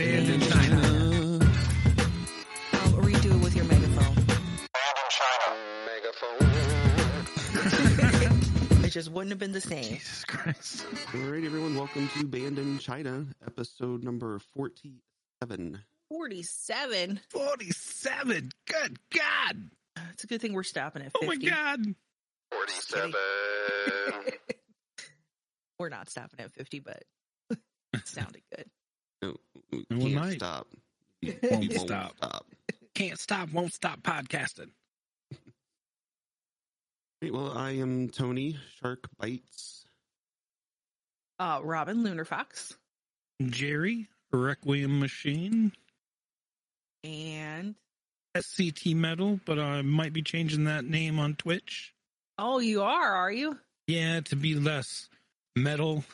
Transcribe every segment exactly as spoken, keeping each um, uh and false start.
banned in China. Um, redo it with your megaphone. Banned in China. Megaphone. It just wouldn't have been the same. Jesus Christ. All right, everyone. Welcome to Banned in China, episode number forty-seven. forty-seven? forty-seven? Good God. It's a good thing we're stopping at fifty. Oh, my God. forty-seven. We're not stopping at fifty, but it sounded good. No, we can't we might. stop. We won't stop. stop. Can't stop, won't stop podcasting. Hey, well, I am Tony Shark Bites. Uh, Robin Lunar Fox. Jerry Requiem Machine. And S C T Metal, but I might be changing that name on Twitch. Oh, you are, are you? Yeah, to be less metal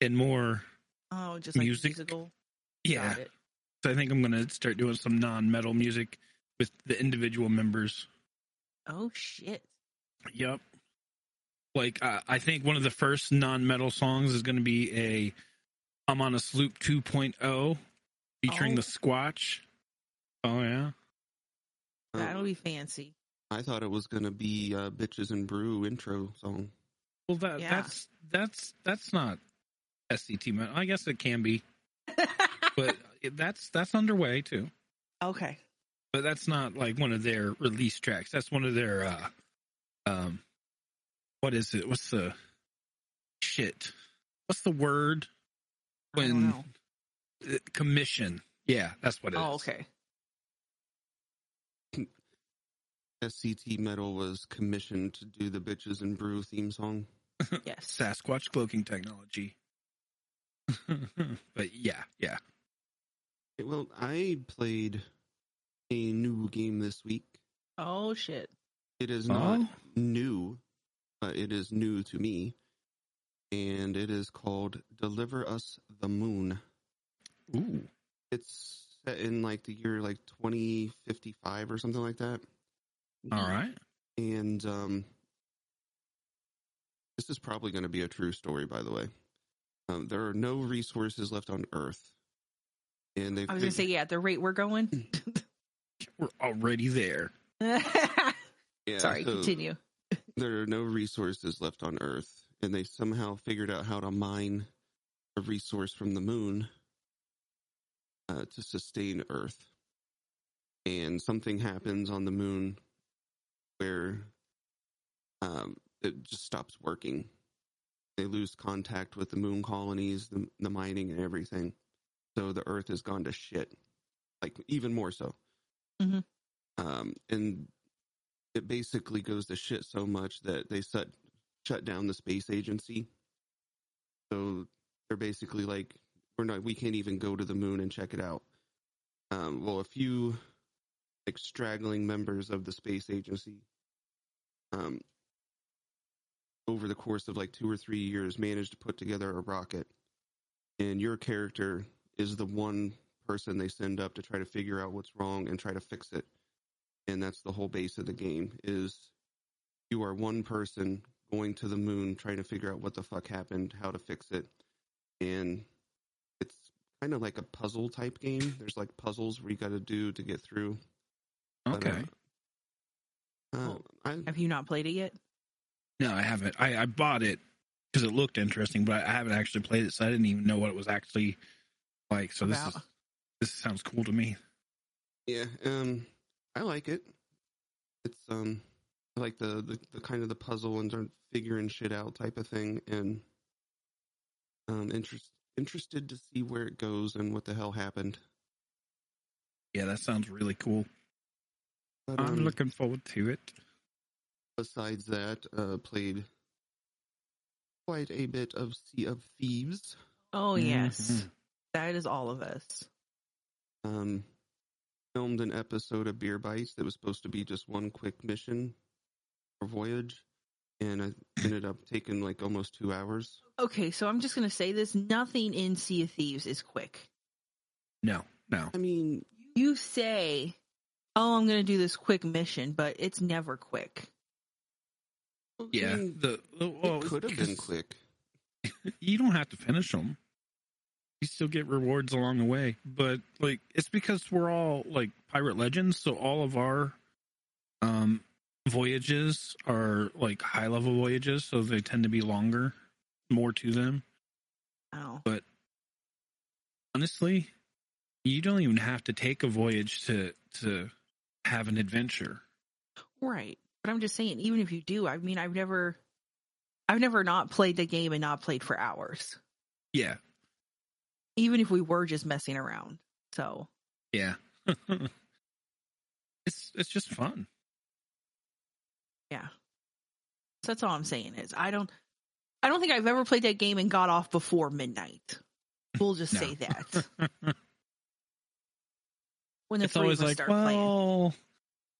and more oh, just like music. musical? Yeah. So I think I'm going to start doing some non-metal music with the individual members. Oh, shit. Yep. Like, uh, I think one of the first non-metal songs is going to be a I'm on a Sloop two point oh featuring oh. the Squatch. Oh, yeah. That'll be fancy. I thought it was going to be uh, Bitches and Brew intro song. Well, that yeah. that's that's that's not S C T Metal. I guess it can be, but that's that's underway too. Okay, but that's not like one of their release tracks. That's one of their uh, um, what is it? What's the shit? What's the word when commission? Yeah, that's what it oh, is. Okay. S C T Metal was commissioned to do the Bitches and Brew theme song. Yes. Sasquatch cloaking technology. But yeah, yeah. Well, I played a new game this week. Oh, shit. It is not oh? new, but it is new to me. And it is called Deliver Us the Moon. Ooh. It's set in like the year like twenty fifty-five or something like that. All right. And um, this is probably going to be a true story, by the way. Um, there are no resources left on Earth. And they I was going to say, yeah, at the rate we're going. We're already there. Yeah, Sorry, so continue. There are no resources left on Earth. And they somehow figured out how to mine a resource from the moon uh, to sustain Earth. And something happens on the moon where um, it just stops working. They lose contact with the moon colonies, the, the mining, and everything. So the Earth has gone to shit, like even more so. Mm-hmm. Um, and it basically goes to shit so much that they set, shut down the space agency. So they're basically like, we're not, we can't even go to the moon and check it out. Um, well, a few... like straggling members of the space agency um, over the course of like two or three years managed to put together a rocket, and your character is the one person they send up to try to figure out what's wrong and try to fix it. And that's the whole base of the game, is you are one person going to the moon trying to figure out what the fuck happened, how to fix it. And it's kind of like a puzzle type game. There's like puzzles where you got to do to get through. Okay. But, uh, uh, have you not played it yet? No, I haven't. I, I bought it because it looked interesting, but I haven't actually played it, so I didn't even know what it was actually like. So this is, this sounds cool to me. Yeah, um, I like it. It's um, I like the, the, the kind of the puzzle and figuring shit out type of thing, and um, interest interested to see where it goes and what the hell happened. Yeah, that sounds really cool. But, um, I'm looking forward to it. Besides that, uh, played quite a bit of Sea of Thieves. Oh, yes. Mm-hmm. That is all of us. Um, filmed an episode of Beer Bites that was supposed to be just one quick mission or voyage, and I ended up taking like almost two hours. Okay, so I'm just going to say this. Nothing in Sea of Thieves is quick. No, no. I mean, you say... oh, I'm going to do this quick mission, but it's never quick. Yeah. I mean, the, the, well, it could have been quick. You don't have to finish them. you still get rewards along the way. But like, it's because we're all like pirate legends, so all of our um voyages are like high level voyages, so they tend to be longer, more to them. Oh. But honestly, you don't even have to take a voyage to to have an adventure. Right. But I'm just saying, even if you do, I mean, I've never I've never not played the game and not played for hours. Yeah. Even if we were just messing around. So yeah. it's it's just fun. Yeah. So that's all I'm saying is I don't I don't think I've ever played that game and got off before midnight. We'll just no. say that. When the it's three always of us like, start well, playing.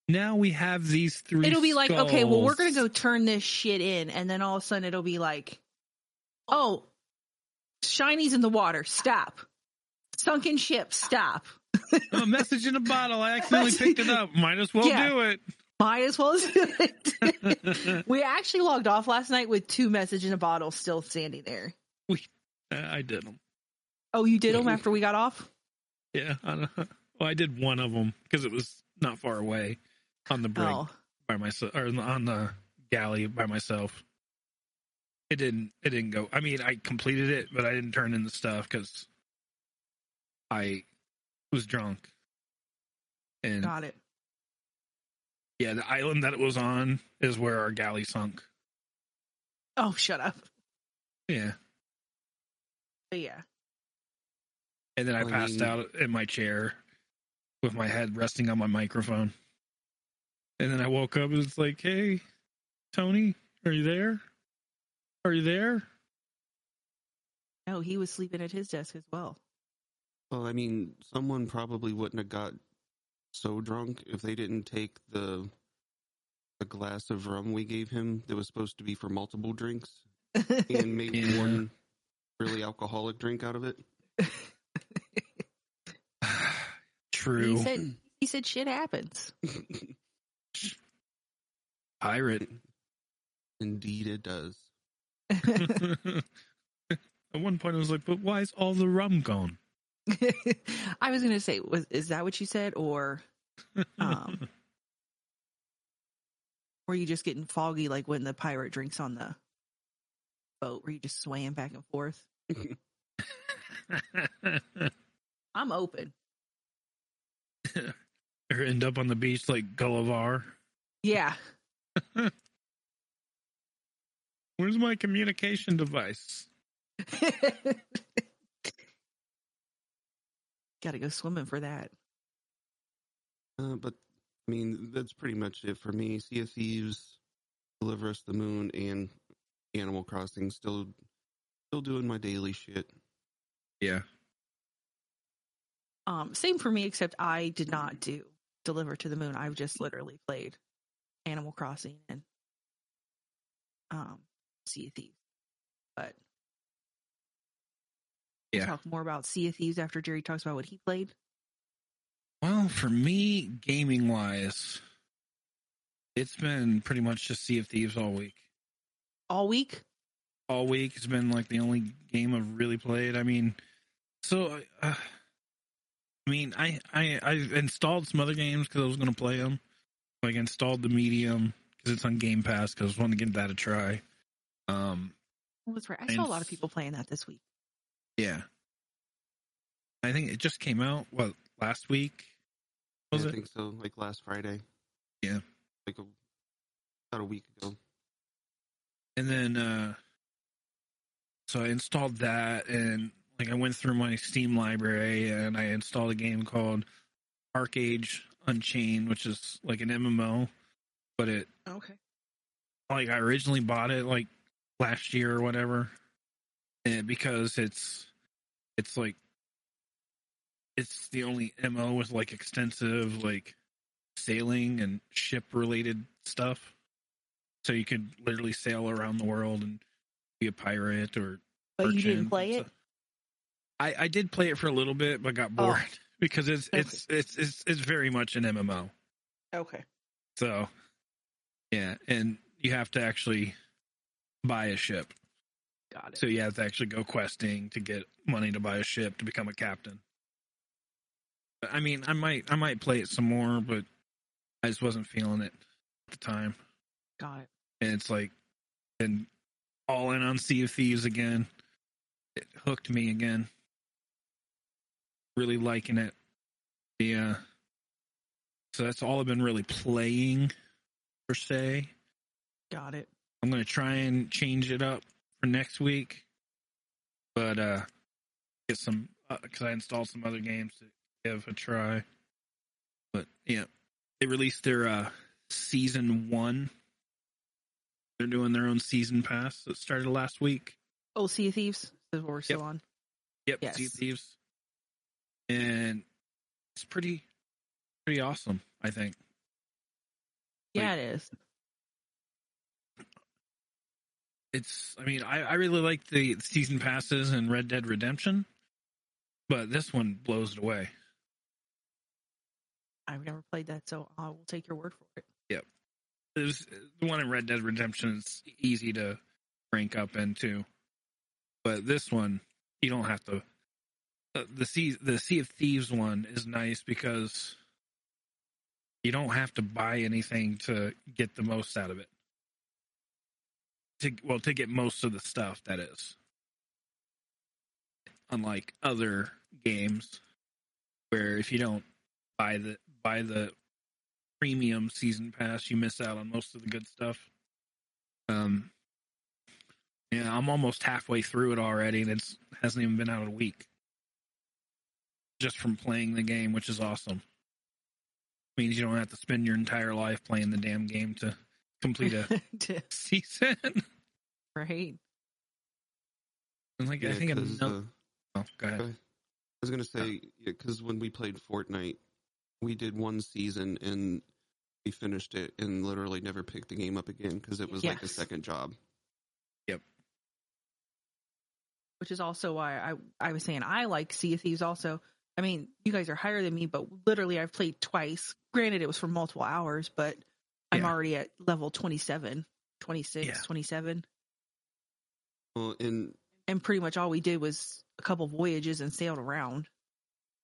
Now we have these three. It'll be skulls. Like, okay, well, we're gonna go turn this shit in, and then all of a sudden it'll be like, oh, shinies in the water, stop. Sunken ship, stop. A message in a bottle. I accidentally picked it up. Might as well yeah. do it. Might as well do it. We actually logged off last night with two messages in a bottle still standing there. We, uh, I did them. Oh, you did yeah, them we, after we got off? Yeah. I don't know. Well, I did one of them because it was not far away on the brig oh. by myself, or on the galley by myself. It didn't. It didn't go. I mean, I completed it, but I didn't turn in the stuff because I was drunk. And got it. Yeah, the island that it was on is where our galley sunk. Oh, shut up. Yeah. But yeah. And then I passed out in my chair with my head resting on my microphone. And then I woke up and it's like, hey, Tony, are you there? Are you there? No, he was sleeping at his desk as well. Well, I mean, someone probably wouldn't have got so drunk if they didn't take the the glass of rum we gave him that was supposed to be for multiple drinks and make yeah. one really alcoholic drink out of it. True. He said, he said shit happens. Pirate. Indeed it does. At one point I was like, but why is all the rum gone? I was going to say, was is that what you said? Or um, were you just getting foggy like when the pirate drinks on the boat? Were you just swaying back and forth? I'm open. Or end up on the beach like Gulliver. Yeah. Where's my communication device? Gotta go swimming for that. Uh, but, I mean, that's pretty much it for me. Sea of Thieves, Deliver Us the Moon, and Animal Crossing. Still, still doing my daily shit. Yeah. Um, same for me, except I did not do Deliver to the Moon. I've just literally played Animal Crossing and um, Sea of Thieves. But yeah. Talk more about Sea of Thieves after Jerry talks about what he played. Well, for me, gaming wise, it's been pretty much just Sea of Thieves all week. All week? All week. It's been like the only game I've really played. I mean, so uh, I mean, I I I've installed some other games because I was going to play them. Like installed the Medium because it's on Game Pass because I want to give that a try. Um, that's right. I saw and, a lot of people playing that this week. Yeah, I think it just came out. What last week? Was yeah, it? I think so. Like last Friday. Yeah, like a, about a week ago. And then, uh, so I installed that, and like I went through my Steam library, and I installed a game called ArcheAge Unchained, which is like an M M O, but it okay. Like I originally bought it like last year or whatever. And because it's it's like it's the only M O with like extensive like sailing and ship related stuff, so you could literally sail around the world and be a pirate or. But you didn't play it? I, I did play it for a little bit, but got bored oh. because it's it's, okay. it's it's it's it's very much an M M O. Okay. So yeah, and you have to actually buy a ship. Got it. So you have to actually go questing to get money to buy a ship to become a captain. I mean, I might I might play it some more, but I just wasn't feeling it at the time. Got it. And it's like, and all in on Sea of Thieves again. It hooked me again. Really liking it. Yeah. So that's all I've been really playing, per se. Got it. I'm going to try and change it up for next week. But uh, get some, because uh, I installed some other games to give a try. But yeah, they released their uh, season one. They're doing their own season pass that started last week. Oh, Sea of Thieves? Is what we're still yep. on? Yep, yes. Sea of Thieves. And it's pretty, pretty awesome, I think. Yeah, like, it is. It's, I mean, I, I really like the season passes in Red Dead Redemption, but this one blows it away. I've never played that, so I will take your word for it. Yep. It was, the one in Red Dead Redemption is easy to rank up into, but this one, you don't have to. Uh, the sea, the Sea of Thieves one is nice because you don't have to buy anything to get the most out of it. To well, to get most of the stuff, that is. Unlike other games, where if you don't buy the buy the premium season pass, you miss out on most of the good stuff. Um, yeah, I'm almost halfway through it already, and it hasn't even been out a week. Just from playing the game, which is awesome. It means you don't have to spend your entire life playing the damn game to complete a season. Right. And like, yeah, I think another... uh, oh, go ahead. I was going to say, because yeah. yeah, when we played Fortnite, we did one season and we finished it and literally never picked the game up again because it was yes. like a second job. Yep. Which is also why I, I was saying I like Sea of Thieves also. I mean, you guys are higher than me, but literally I've played twice. Granted, it was for multiple hours, but I'm yeah. already at level twenty-seven, twenty-six, yeah. twenty-seven. Well, and and pretty much all we did was a couple voyages and sailed around.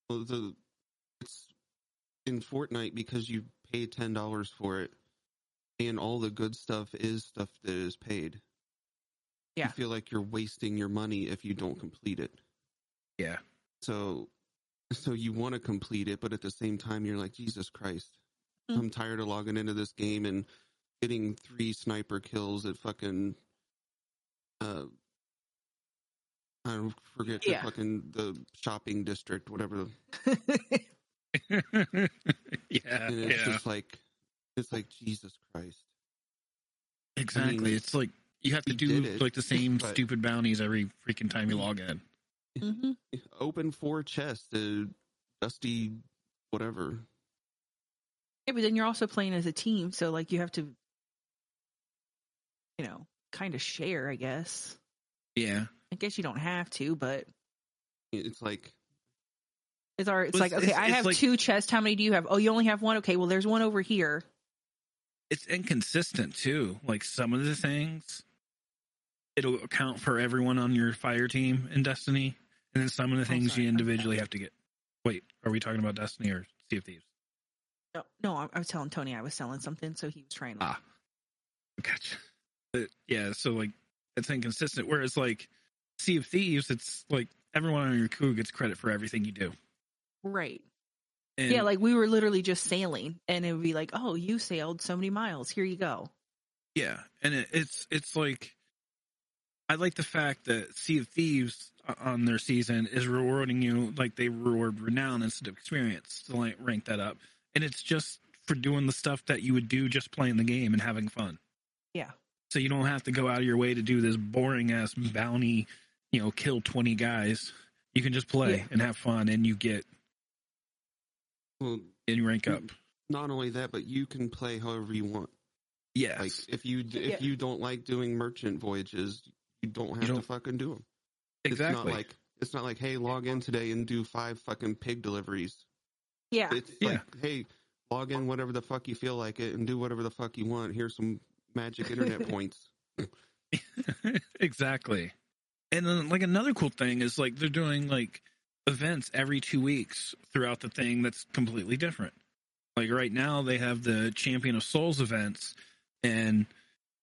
Well, the it's in Fortnite because you pay ten dollars for it, and all the good stuff is stuff that is paid. Yeah. You feel like you're wasting your money if you don't complete it. Yeah. So... So you want to complete it, but at the same time, you're like, Jesus Christ, mm-hmm. I'm tired of logging into this game and getting three sniper kills at fucking, uh, I forget yeah. the fucking, the shopping district, whatever. The... yeah. And it's yeah. just like, it's like, Jesus Christ. Exactly. I mean, it's like, you have to do it, like the same but... stupid bounties every freaking time you log in. Mm-hmm. Open four chests, uh, dusty, whatever. Yeah, but then you're also playing as a team, so like you have to, you know, kind of share, I guess. Yeah. I guess you don't have to, but it's like it's our. It's, it's like okay, it's, I have like, two chests. How many do you have? Oh, you only have one. Okay, well, there's one over here. It's inconsistent too. Like some of the things. It'll account for everyone on your fire team in Destiny. And then some of the things you individually have to get. Wait, are we talking about Destiny or Sea of Thieves? No, no, I was telling Tony I was selling something, so he was trying to. Ah, gotcha. But yeah, so like, it's inconsistent. Whereas like, Sea of Thieves, it's like, everyone on your crew gets credit for everything you do. Right. And yeah, like we were literally just sailing, and it would be like, oh, you sailed so many miles, here you go. Yeah, and it, it's it's like... I like the fact that Sea of Thieves on their season is rewarding you like they reward renown instead of experience to rank that up. And it's just for doing the stuff that you would do just playing the game and having fun. Yeah. So you don't have to go out of your way to do this boring ass bounty, you know, kill twenty guys. You can just play yeah. and have fun and you get, well, and you rank up. Not only that, but you can play however you want. Yes. Like if you, if yeah. you don't like doing merchant voyages, you don't have you don't, to fucking do them. Exactly. It's not like, it's not like, hey, log in today and do five fucking pig deliveries. Yeah. It's yeah. like, hey, log in whatever the fuck you feel like it and do whatever the fuck you want. Here's some magic internet points. Exactly. And then, like, another cool thing is, like, they're doing, like, events every two weeks throughout the thing that's completely different. Like, right now, they have the Champion of Souls events, and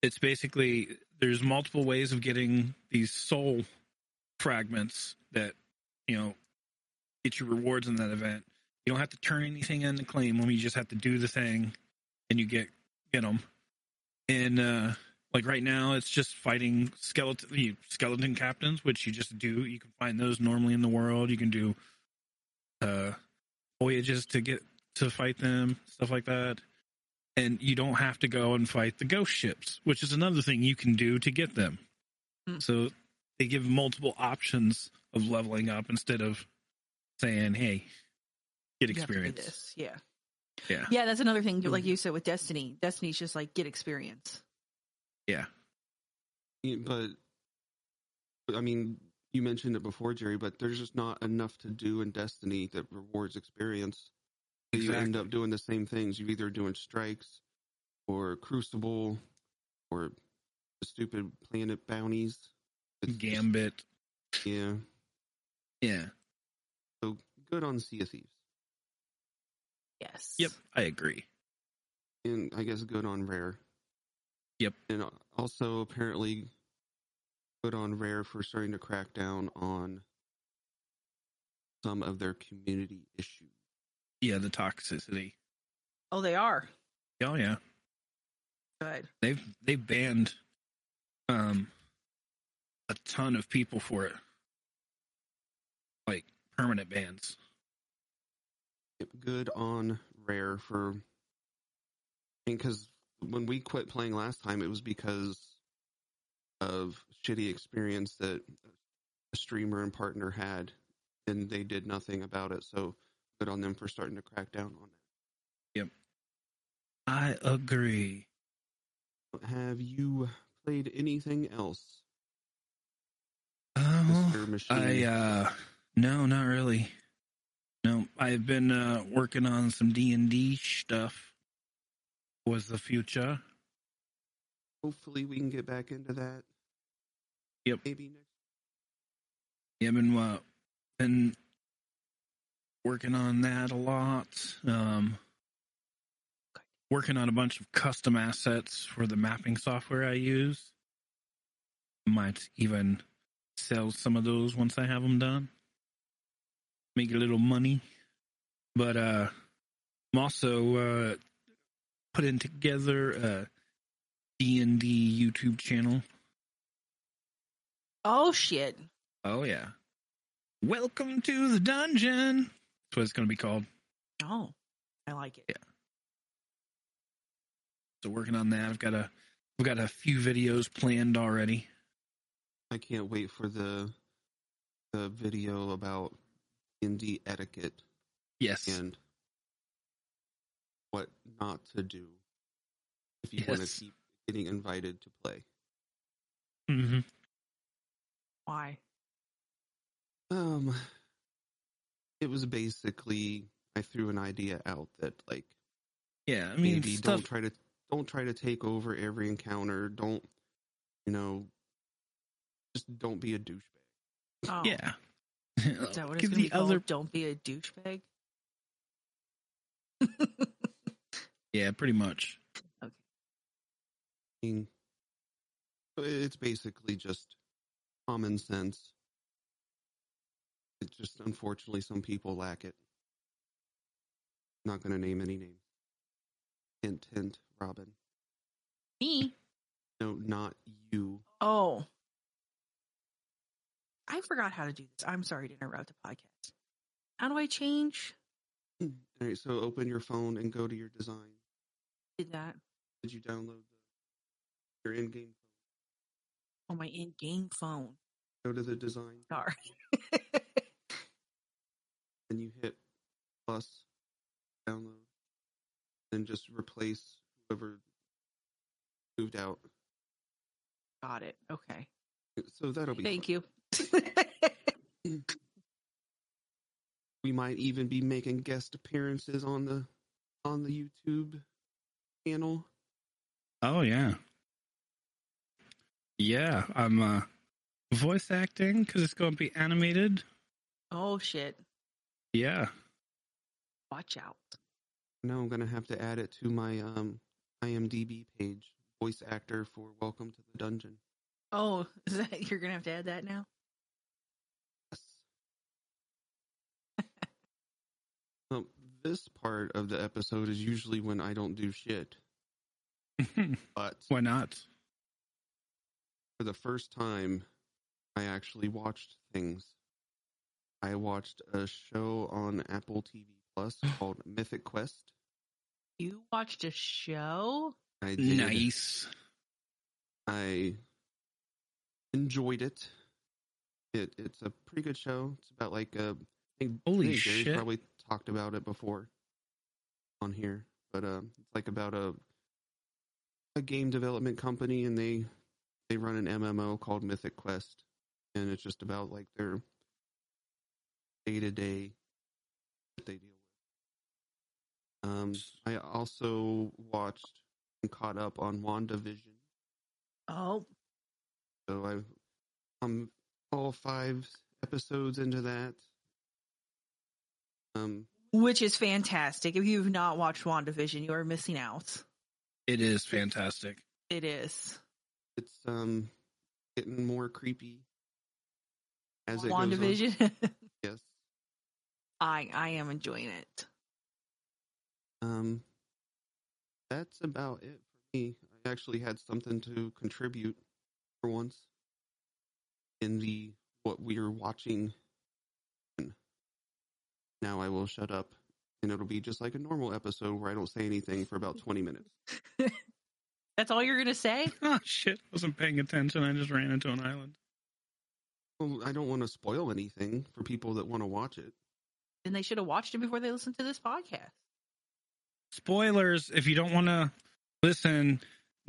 it's basically there's multiple ways of getting these soul fragments that, you know, get you rewards in that event. You don't have to turn anything in to claim them. You just have to do the thing, and you get, get them. And, uh... like right now, it's just fighting skeleton skeleton captains, which you just do. You can find those normally in the world. You can do uh, voyages to get to fight them, stuff like that. And you don't have to go and fight the ghost ships, which is another thing you can do to get them. Mm. So they give multiple options of leveling up instead of saying, "Hey, get experience." You have to do this. Yeah, yeah, yeah. That's another thing, like you said with Destiny. Destiny's just like get experience. Yeah. But, I mean, you mentioned it before, Jerry, but there's just not enough to do in Destiny that rewards experience. Exactly. You end up doing the same things. You're either doing strikes or Crucible or stupid planet bounties. It's Gambit. Just, yeah. Yeah. So, good on Sea of Thieves. Yes. Yep, I agree. And I guess good on Rare. Yep. And also apparently good on Rare for starting to crack down on some of their community issues. Yeah, the toxicity. Oh, they are. Oh, yeah. Good. They've they've banned um a ton of people for it. Like permanent bans. Good on Rare for I mean, 'cause when we quit playing last time, it was because of shitty experience that a streamer and partner had, and they did nothing about it. So good on them for starting to crack down on it. Yep. I agree. Have you played anything else? Oh, I, uh, no, not really. No, I've been uh, working on some D and D stuff. Was the future. Hopefully we can get back into that. Yep. Maybe next. Yeah, I've been, uh, been working on that a lot. Um, working on a bunch of custom assets for the mapping software I use. Might even sell some of those once I have them done. Make a little money. But uh, I'm also... Uh, putting together a D and D YouTube channel. Oh, shit. Oh, yeah. Welcome to the dungeon. That's what it's going to be called. Oh, I like it. Yeah. So working on that. I've got a, I've got a few videos planned already. I can't wait for the, the video about D and D etiquette. Yes. And what not to do if you yes. want to keep getting invited to play. Mm-hmm. Why? Um, it was basically I threw an idea out that like, yeah, I mean, maybe stuff... don't try to don't try to take over every encounter. Don't you know? Just don't be a douchebag. Oh. Yeah. Is that what it's gonna be called? Other... Don't be a douchebag. Yeah, pretty much. Okay. I mean, it's basically just common sense. It's just, unfortunately, some people lack it. I'm not going to name any names. Hint, hint, Robin. Me? No, not you. Oh. I forgot how to do this. I'm sorry to interrupt the podcast. How do I change? All right, so open your phone and go to your design. Did that? Did you download the, your in-game phone? Oh, my in-game phone. Go to the design. Sorry. And you hit plus, download, and just replace whoever moved out. Got it. Okay. So that'll be Thank fun. You. We might even be making guest appearances on the on the YouTube channel. Oh yeah, yeah. I'm uh, voice acting because it's going to be animated. Oh, shit. Yeah. Watch out. Now I'm going to have to add it to my um, IMDb page. Voice actor for Welcome to the Dungeon. Oh, is that, you're going to have to add that now? Yes. um, this part of the episode is usually when I don't do shit. But why not? For the first time, I actually watched things. I watched a show on Apple T V Plus called Mythic Quest. You watched a show? I did. Nice. I enjoyed it. It it's a pretty good show. It's about like a. I think Holy shit! Jerry probably talked about it before on here, but um, it's like about a a game development company, and they they run an M M O called Mythic Quest, and it's just about like their day to day that they deal with. Um, I also watched. Caught up on WandaVision. Oh. So I've, I'm all five episodes into that. Um, Which is fantastic. If you've not watched WandaVision, you are missing out. It is fantastic. It is. It's um getting more creepy as it WandaVision? Goes on. Yes. I I am enjoying it. Um That's about it for me. I actually had something to contribute for once in the what we are watching. Now I will shut up, and it'll be just like a normal episode where I don't say anything for about twenty minutes. That's all you're going to say? Oh, shit. I wasn't paying attention. I just ran into an island. Well, I don't want to spoil anything for people that want to watch it. Then they should have watched it before they listened to this podcast. Spoilers, if you don't want to listen,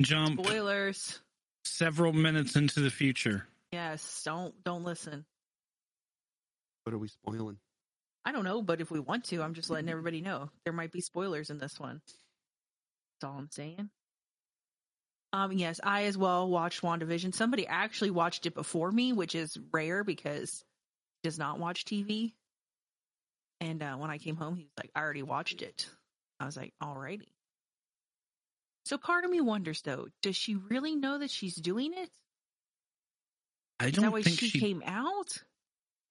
jump spoilers several minutes into the future. Yes, don't don't listen. What are we spoiling? I don't know, but if we want to, I'm just letting everybody know. There might be spoilers in this one. That's all I'm saying. Um, yes, I as well watched WandaVision. Somebody actually watched it before me, which is rare because he does not watch T V. And uh, when I came home, he was like, I already watched it. I was like, alrighty. So part of me wonders, though, does she really know that she's doing it? I don't Is that why think she, she came out.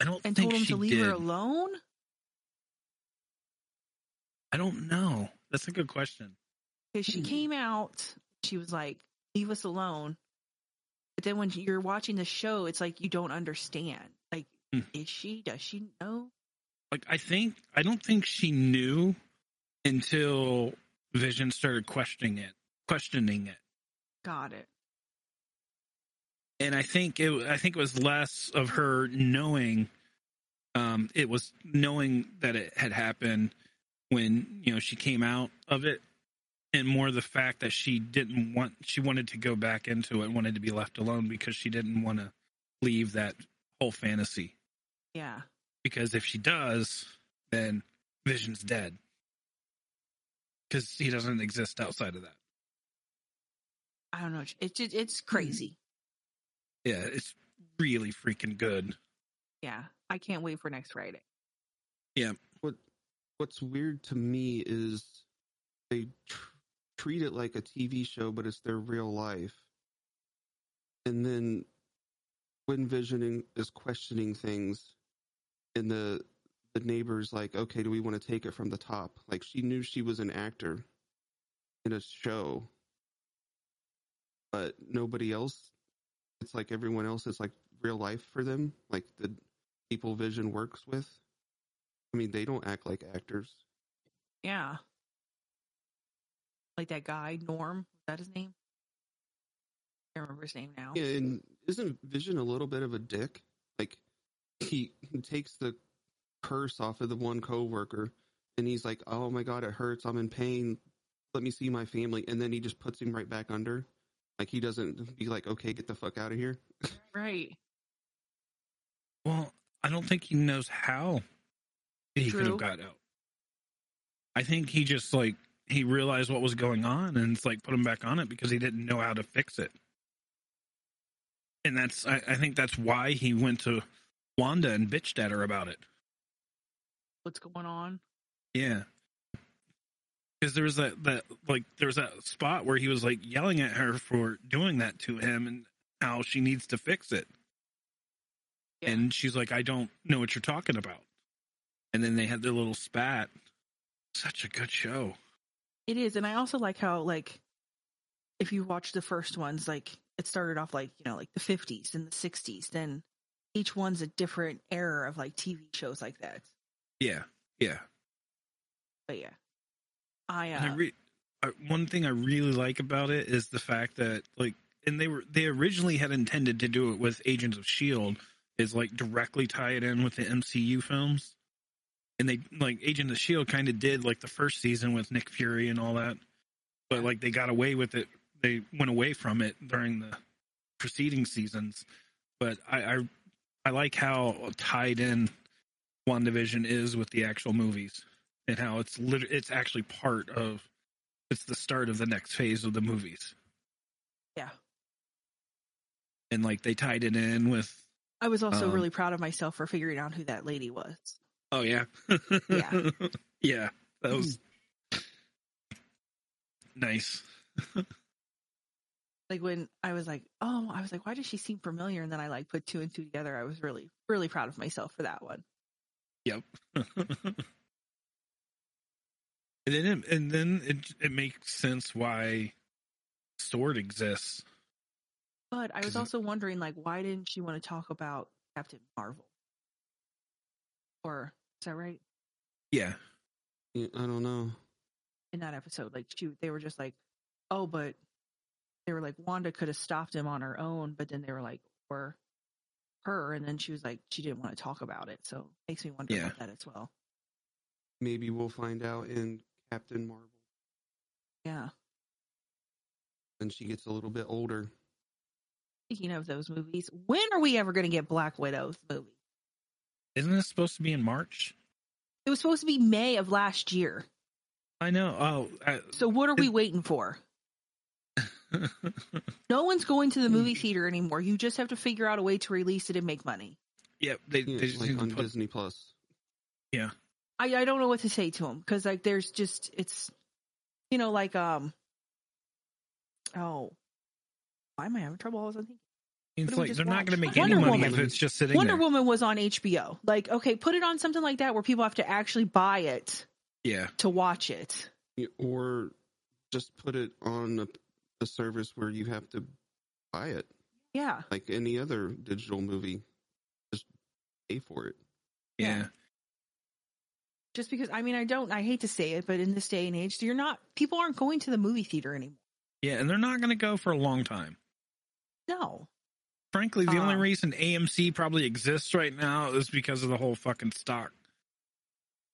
I don't and think told him she to leave did. her alone. I don't know. That's a good question. Because she came out, she was like, "Leave us alone." But then when you're watching the show, it's like you don't understand. Like, hmm. is she? Does she know? Like, I think I don't think she knew. Until Vision started questioning it, questioning it. Got it. And I think it. I think it was less of her knowing. Um, it was knowing that it had happened when you know she came out of it, and more the fact that she didn't want. She wanted to go back into it, wanted to be left alone because she didn't want to leave that whole fantasy. Yeah. Because if she does, then Vision's dead. Because he doesn't exist outside of that. I don't know. It's it, it's crazy. Yeah, it's really freaking good. Yeah, I can't wait for next Friday. Yeah. What What's weird to me is they tr- treat it like a T V show, but it's their real life. And then when Vision is questioning things in the... The neighbor's like, okay, do we want to take it from the top? Like, she knew she was an actor in a show, but nobody else. It's like everyone else is like real life for them. Like the people Vision works with. I mean, they don't act like actors. Yeah. Like that guy, Norm. Is that his name? I can't remember his name now. Yeah, and isn't Vision a little bit of a dick? Like, he, he takes the curse off of the one coworker, and he's like, "Oh my god, it hurts! I'm in pain. Let me see my family." And then he just puts him right back under, like he doesn't be like, "Okay, get the fuck out of here." Right. Well, I don't think he knows how he could have got out. I think he just like he realized what was going on, and it's like put him back on it because he didn't know how to fix it. And that's I, I think that's why he went to Wanda and bitched at her about it. What's going on? Yeah. Because there was that, that like there was that spot where he was like yelling at her for doing that to him and how she needs to fix it. Yeah. And she's like, I don't know what you're talking about. And then they had their little spat. Such a good show. It is. And I also like how, like, if you watch the first ones, like, it started off like, you know, like the fifties and the sixties. Then each one's a different era of, like, T V shows like that. Yeah. Yeah. But, yeah. I, uh, I, re- I one thing I really like about it is the fact that, like, and they were, they originally had intended to do it with Agents of S H I E L D is, like, directly tie it in with the M C U films. And they, like, Agent of S H I E L D kind of did, like, the first season with Nick Fury and all that. But, like, they got away with it. They went away from it during the preceding seasons. But I I, I like how tied in WandaVision is with the actual movies. And how it's lit- it's actually part of... It's the start of the next phase of the movies. Yeah. And, like, they tied it in with... I was also um, really proud of myself for figuring out who that lady was. Oh, yeah. Yeah. Yeah. That was nice. Like, when I was like, oh, I was like, why does she seem familiar? And then I, like, put two and two together. I was really, really proud of myself for that one. Yep. And then, it, and then it, it makes sense why S W O R D exists. But I was also wondering, like, why didn't she want to talk about Captain Marvel? Or is that right? Yeah. I don't know. In that episode, like, she, they were just like, oh, but they were like, Wanda could have stopped him on her own, but then they were like, or her, and then she was like, she didn't want to talk about it, so it makes me wonder yeah. about that as well. Maybe we'll find out in Captain Marvel. Yeah. When she gets a little bit older. Speaking of those movies, when are we ever going to get Black Widow's movie? Isn't this supposed to be in March? It was supposed to be May of last year. I know. Oh, I, so what are it, we waiting for? No one's going to the movie theater anymore. You just have to figure out a way to release it and make money. Yeah, they, yeah, they just like on put, Disney Plus. Yeah, I, I don't know what to say to them because like there's just it's you know like um oh. Why am I having trouble? I was thinking. It's like they're watch? not going to make Wonder any money Woman. If it's just sitting Wonder there. Woman was on H B O. Like, okay, put it on something like that where people have to actually buy it yeah. to watch it. Or just put it on a, a service where you have to buy it. Yeah. Like any other digital movie. Just pay for it. Yeah. yeah. Just because, I mean, I don't, I hate to say it, but in this day and age, you're not, people aren't going to the movie theater anymore. Yeah, and they're not going to go for a long time. No. Frankly, the um, only reason A M C probably exists right now is because of the whole fucking stock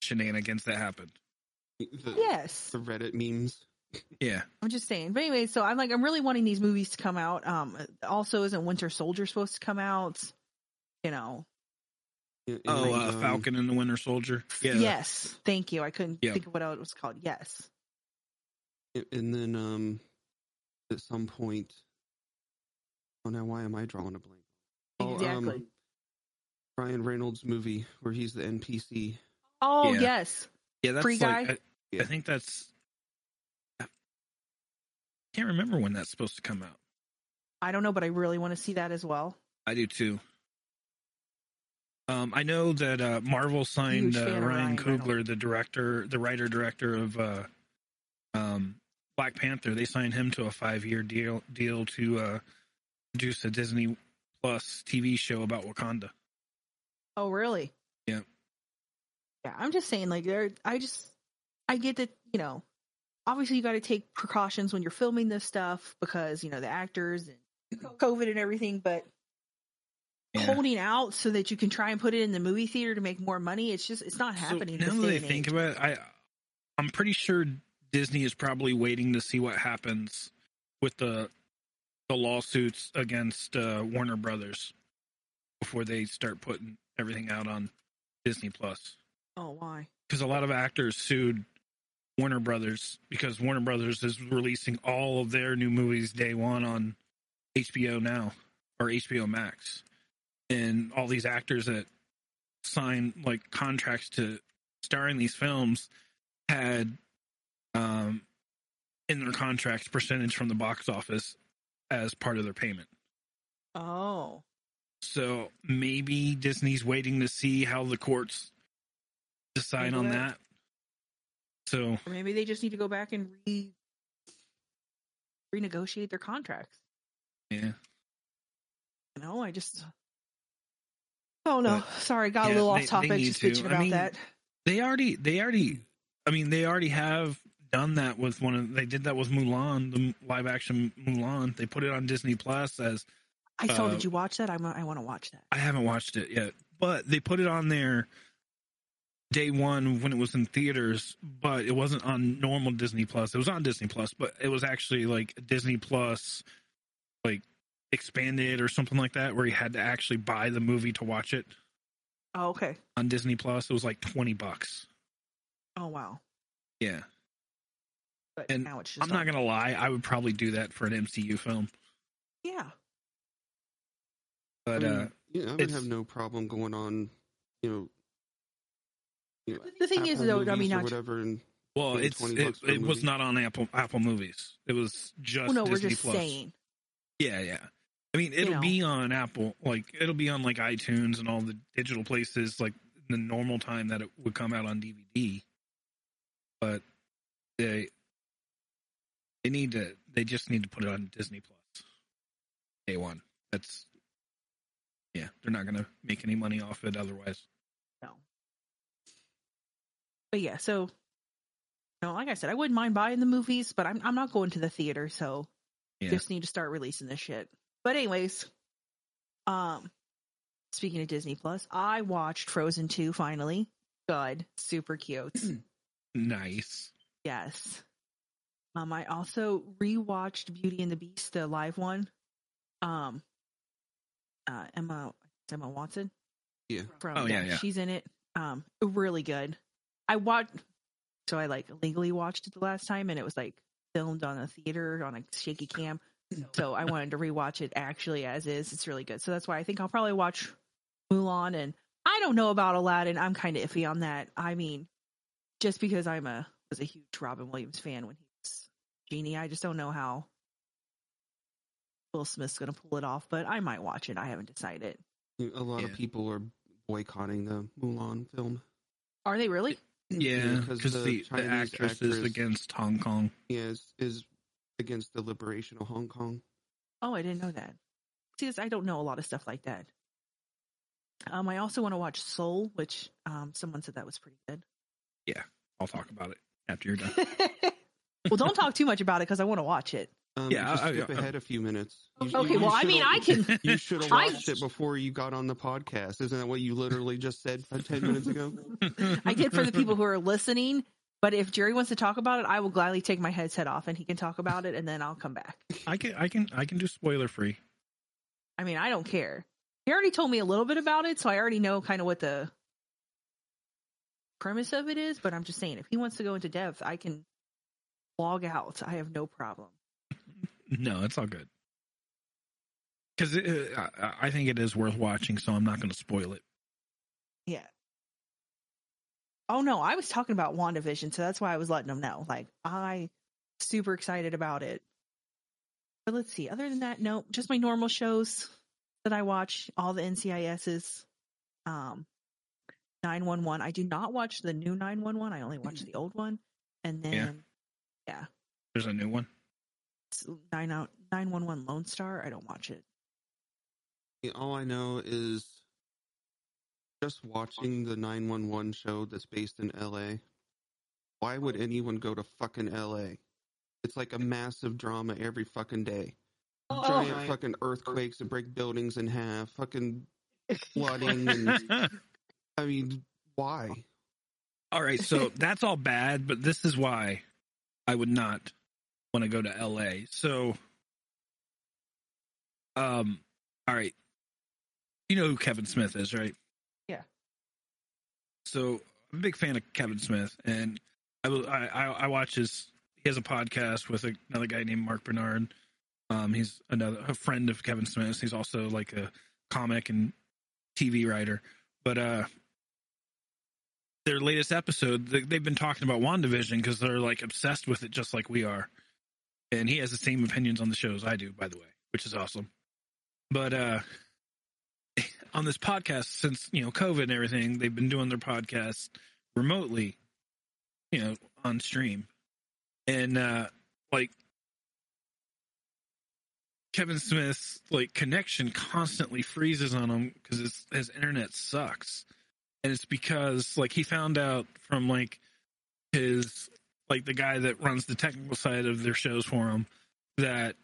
shenanigans that happened. The, yes. The Reddit memes. Yeah. I'm just saying. But anyway, so I'm like, I'm really wanting these movies to come out. Um, also, isn't Winter Soldier supposed to come out? You know. Yeah, oh, like, uh, um, Falcon and the Winter Soldier. Yeah. Yes. Thank you. I couldn't yeah. think of what it was called. Yes. And then um, at some point, oh, now why am I drawing a blank? Oh, exactly. Um, Ryan Reynolds' movie where he's the N P C. Oh, yeah. yes. Yeah, that's Free like, guy. I, yeah. I think that's... I can't remember when that's supposed to come out. I don't know, but I really want to see that as well. I do, too. Um, I know that uh, Marvel signed uh, Ryan, Ryan Coogler, Reynolds. the director, the writer-director of... Uh, Um, Black Panther, they signed him to a five-year deal deal to uh, produce a Disney Plus T V show about Wakanda. Oh, really? Yeah. Yeah, I'm just saying, like, there. I just, I get that, you know, obviously you got to take precautions when you're filming this stuff because, you know, the actors and COVID and everything, but yeah. holding out so that you can try and put it in the movie theater to make more money, it's just, it's not happening. So now that I think about it, I, I'm pretty sure Disney is probably waiting to see what happens with the the lawsuits against uh, Warner Brothers before they start putting everything out on Disney Plus. Oh, why? Because a lot of actors sued Warner Brothers because Warner Brothers is releasing all of their new movies day one on H B O now or H B O Max, and all these actors that signed like contracts to star in these films had um, in their contracts percentage from the box office as part of their payment. Oh. So maybe Disney's waiting to see how the courts decide maybe on that. that. So or maybe they just need to go back and re renegotiate their contracts. Yeah. You know, I just Oh no, but, sorry, got yeah, a little off they, topic they just to. Bitching about I mean, that. They already they already I mean they already have done that with one of they did that with Mulan, the live action Mulan. They put it on Disney Plus as I saw. Uh, did you watch that? I'm, I I want to watch that. I haven't watched it yet, but they put it on there day one when it was in theaters, but it wasn't on normal Disney Plus. It was on Disney Plus, but it was actually like Disney Plus, like expanded or something like that, where you had to actually buy the movie to watch it. Oh, okay. On Disney Plus, it was like twenty bucks. Oh wow. Yeah. But and now it's just I'm not gonna lie, I would probably do that for an M C U film. Yeah. But I mean, uh, yeah, I would have no problem going on, you know. You know the thing Apple is, though, I mean, not whatever. And well, it's it, it was not on Apple Apple Movies. It was just well, no, Disney we're just Plus. Saying. Yeah, yeah. I mean, it'll you know. be on Apple, like it'll be on like iTunes and all the digital places, like the normal time that it would come out on D V D. But they they need to they just need to put it on Disney Plus day one. That's Yeah, they're not going to make any money off it otherwise. No. But yeah, so, no, like I said, I wouldn't mind buying the movies, but I'm I'm not going to the theater, so yeah. Just need to start releasing this shit. But anyways, um, speaking of Disney Plus, I watched Frozen two finally. Good, super cute. Nice. Yes. Um, I also rewatched Beauty and the Beast, the live one. Um. Uh, Emma Emma Watson. Yeah. From, oh, yeah, yeah. She's in it. Um, really good. I watched, so I like legally watched it the last time, and it was like filmed on a theater on a shaky cam. So I wanted to rewatch it actually as is. It's really good. So that's why I think I'll probably watch Mulan, and I don't know about Aladdin. I'm kind of iffy on that. I mean, just because I'm a was a huge Robin Williams fan when he was Genie, I just don't know how Will Smith's going to pull it off, but I might watch it. I haven't decided. A lot yeah. of people are boycotting the Mulan film. Are they really? Yeah, because yeah, the, the, the actress, actress is against Hong Kong. Yeah, is, is against the liberation of Hong Kong. Oh, I didn't know that. See, I don't know a lot of stuff like that. Um, I also want to watch Soul, which um, someone said that was pretty good. Yeah, I'll talk about it after you're done. Well, don't talk too much about it because I want to watch it. Um, yeah, just I, skip I, I, ahead a few minutes. You, okay, you, well, you I mean, I can. You should have watched I, it before you got on the podcast. Isn't that what you literally just said ten minutes ago? I did for the people who are listening. But if Jerry wants to talk about it, I will gladly take my headset off and he can talk about it, and then I'll come back. I can, I can, I can do spoiler free. I mean, I don't care. He already told me a little bit about it, so I already know kind of what the premise of it is. But I'm just saying, if he wants to go into depth, I can log out. I have no problem. No, it's all good. Because I, I think it is worth watching, so I'm not going to spoil it. Yeah. Oh, no, I was talking about WandaVision, so that's why I was letting them know. Like, I'm super excited about it. But let's see. Other than that, no, just my normal shows that I watch, all the N C I S's. Um, nine one one. I do not watch the new nine one one. I only watch the old one. And then, yeah. yeah. There's a new one. Nine out Nine One One Lone Star. I don't watch it. All I know is just watching the Nine One One show that's based in L A. Why would anyone go to fucking L A? It's like a massive drama every fucking day. Oh, Giant right. fucking earthquakes that break buildings in half. Fucking flooding. And, I mean, why? All right, so that's all bad, but this is why I would not want to go to L A. So, um, all right. You know who Kevin Smith is, right? Yeah. So I'm a big fan of Kevin Smith, and I will. I I, I watch his. He has a podcast with another guy named Mark Bernard, Um, he's another a friend of Kevin Smith. He's also like a comic and T V writer. But uh, their latest episode, they've been talking about WandaVision because they're like obsessed with it, just like we are. And he has the same opinions on the show as I do, by the way, which is awesome. But uh, on this podcast, since you know COVID and everything, they've been doing their podcast remotely, you know, on stream. And uh, like Kevin Smith's like connection constantly freezes on him because his internet sucks, and it's because like he found out from like his like the guy that runs the technical side of their shows for him that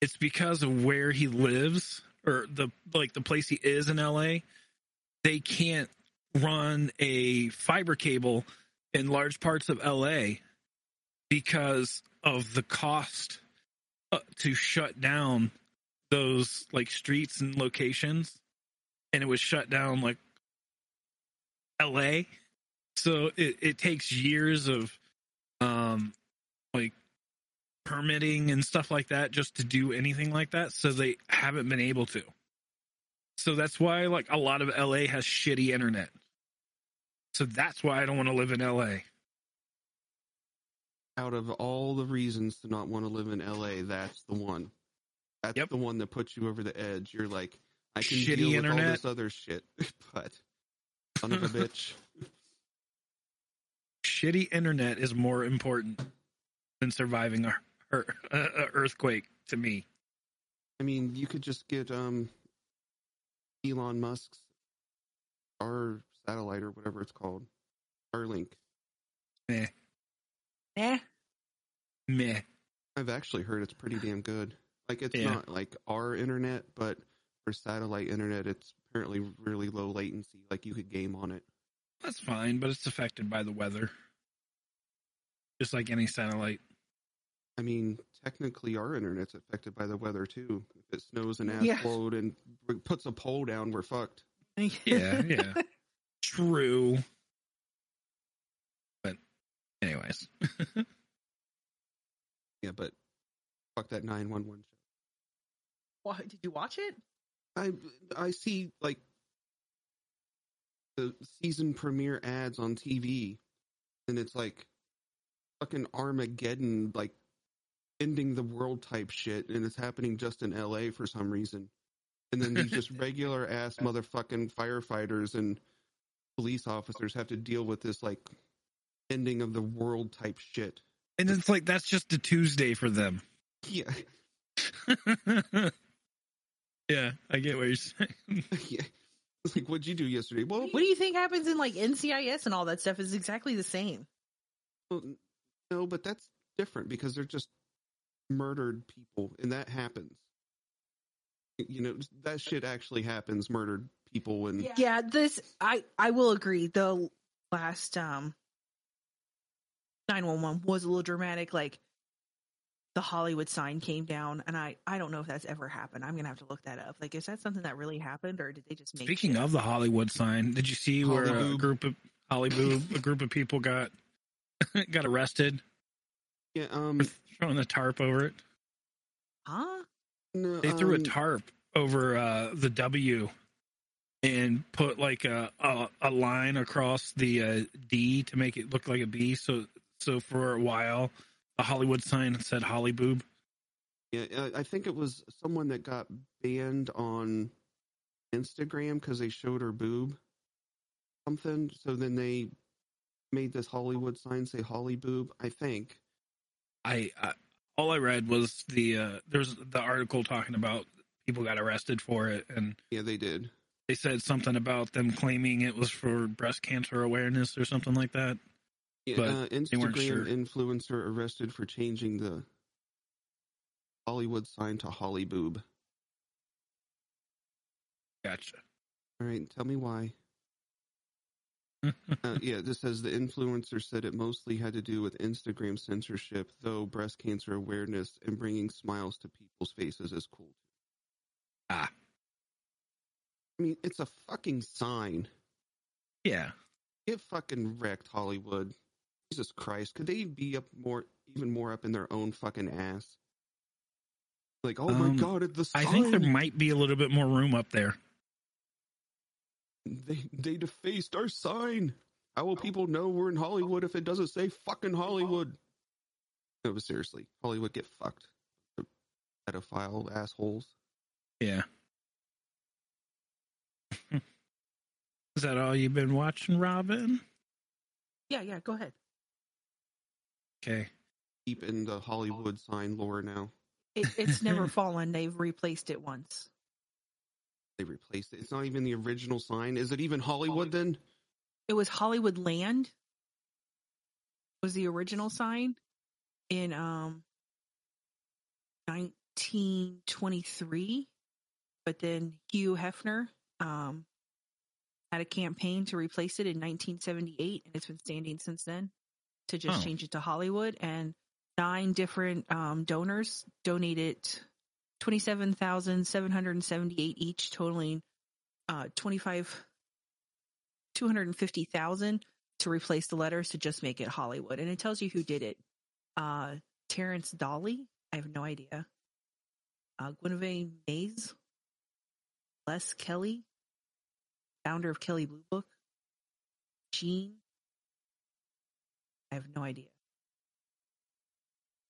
it's because of where he lives or the like the place he is in L A, they can't run a fiber cable in large parts of L A because of the cost to shut down those like streets and locations, and it was shut down like L A. So it, it takes years of um like permitting and stuff like that just to do anything like that. So they haven't been able to. So that's why like a lot of L A has shitty internet. So that's why I don't want to live in L A. Out of all the reasons to not want to live in L A, that's the one. That's yep. the one that puts you over the edge. You're like, I can Shitty deal internet. with all this other shit, but son of a bitch. Shitty internet is more important than surviving a, a, a earthquake to me. I mean, you could just get um, Elon Musk's our satellite or whatever it's called, Starlink. Eh. Meh. Meh. I've actually heard it's pretty damn good. Like, it's yeah. not like our internet, but for satellite internet, it's apparently really low latency. Like, you could game on it. That's fine, but it's affected by the weather. Just like any satellite. I mean, technically, our internet's affected by the weather, too. If it snows an assload yeah. and puts a pole down, we're fucked. Yeah, yeah. True. Anyways. Yeah, but fuck that nine one one show. What, did you watch it? I I see, like, the season premiere ads on T V, and it's like fucking Armageddon, like, ending the world type shit, and it's happening just in L A for some reason. And then these just regular-ass motherfucking firefighters and police officers have to deal with this, like, ending of the world type shit. And it's like, that's just a Tuesday for them. Yeah. Yeah, I get what you're saying. Yeah. It's like, what'd you do yesterday? Well, what do you think happens in like N C I S and all that stuff is exactly the same. Well, no, but that's different because they're just murdered people and that happens. You know, that shit actually happens, murdered people. And yeah, yeah this, I, I will agree. The last, um, nine one one was a little dramatic, like the Hollywood sign came down, and I, I don't know if that's ever happened. I'm going to have to look that up. Like, is that something that really happened, or did they just make Speaking shit? of the Hollywood sign, did you see Holly where boob. a group of Hollyboob, a group of people got got arrested? Yeah, um throwing a tarp over it. Huh? No, they threw um, a tarp over uh, the W and put like a, a, a line across the uh, D to make it look like a B. So so for a while, a Hollywood sign said Hollyboob. Yeah, I think it was someone that got banned on Instagram because they showed her boob something. So then they made this Hollywood sign say Hollyboob, I think. I, I all I read was the uh, there's the article talking about people got arrested for it, and yeah, they did. They said something about them claiming it was for breast cancer awareness or something like that. Yeah, but uh, Instagram sure. influencer arrested for changing the Hollywood sign to Hollyboob. Gotcha. All right, tell me why. uh, yeah, this says the influencer said it mostly had to do with Instagram censorship, though breast cancer awareness and bringing smiles to people's faces is cool. Ah. I mean, it's a fucking sign. Yeah. Get fucking wrecked, Hollywood. Jesus Christ. Could they be up more, even more up in their own fucking ass? Like, oh my um, God, at the sign. I think there might be a little bit more room up there. They they defaced our sign. How will people know we're in Hollywood if it doesn't say fucking Hollywood? No, but seriously, Hollywood, get fucked. The pedophile assholes. Yeah. Is that all you've been watching, Robin? Yeah, yeah, go ahead. Okay. Deep in the Hollywood sign lore now. It, it's never fallen. They've replaced it once. They replaced it. It's not even the original sign. Is it even Hollywood, Hollywood. then? It was Hollywood Land. Was the original sign in um nineteen twenty-three, but then Hugh Hefner um had a campaign to replace it in nineteen seventy-eight, and it's been standing since then to just oh. change it to Hollywood, and nine different um, donors donated twenty-seven thousand seven hundred seventy-eight each, totaling uh, two hundred fifty thousand to replace the letters to just make it Hollywood. And it tells you who did it. Uh, Terrence Dolly, I have no idea. Uh, Guinevere Mays, Les Kelly, founder of Kelly Blue Book, Gene, I have no idea.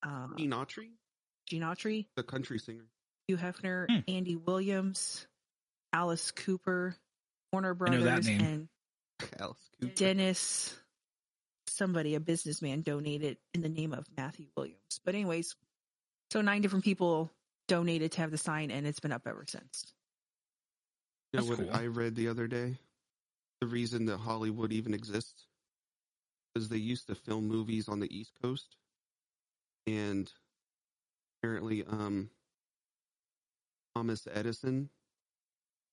Um, Gene Autry? Gene Autry. The country singer. Hugh Hefner, hmm. Andy Williams, Alice Cooper, Warner Brothers, and Alice Cooper. Dennis, somebody, a businessman, donated in the name of Matthew Williams. But anyways, so nine different people donated to have the sign, and it's been up ever since. You know That's what cool. I read the other day? The reason that Hollywood even exists is they used to film movies on the East Coast. And apparently, um, Thomas Edison,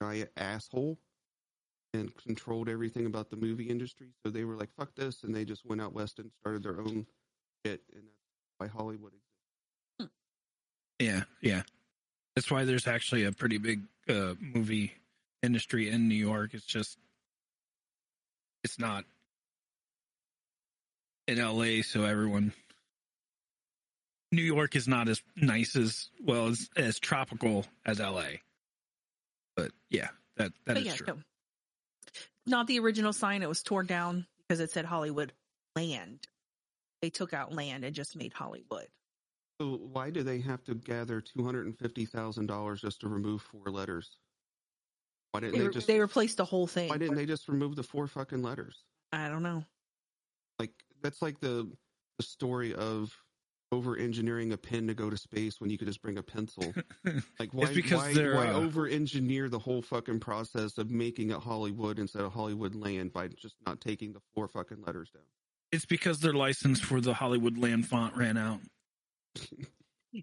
giant asshole, and controlled everything about the movie industry. So they were like, fuck this. And they just went out west and started their own shit. And that's why Hollywood exists. Yeah, yeah. That's why there's actually a pretty big uh, movie industry in New York. It's just, it's not in L A, so everyone. New York is not as nice as well as, as tropical as L A, but yeah, that that but is yeah, true. No. Not the original sign; it was torn down because it said Hollywood Land. They took out land and just made Hollywood. So why do they have to gather two hundred and fifty thousand dollars just to remove four letters? Why didn't they, they re- just they replaced the whole thing? Why didn't they just remove the four fucking letters? I don't know. Like that's like the the story of. Over-engineering a pen to go to space when you could just bring a pencil. Like, why, why, why uh, over-engineer the whole fucking process of making it Hollywood instead of Hollywood Land by just not taking the four fucking letters down? It's because their license for the Hollywood Land font ran out.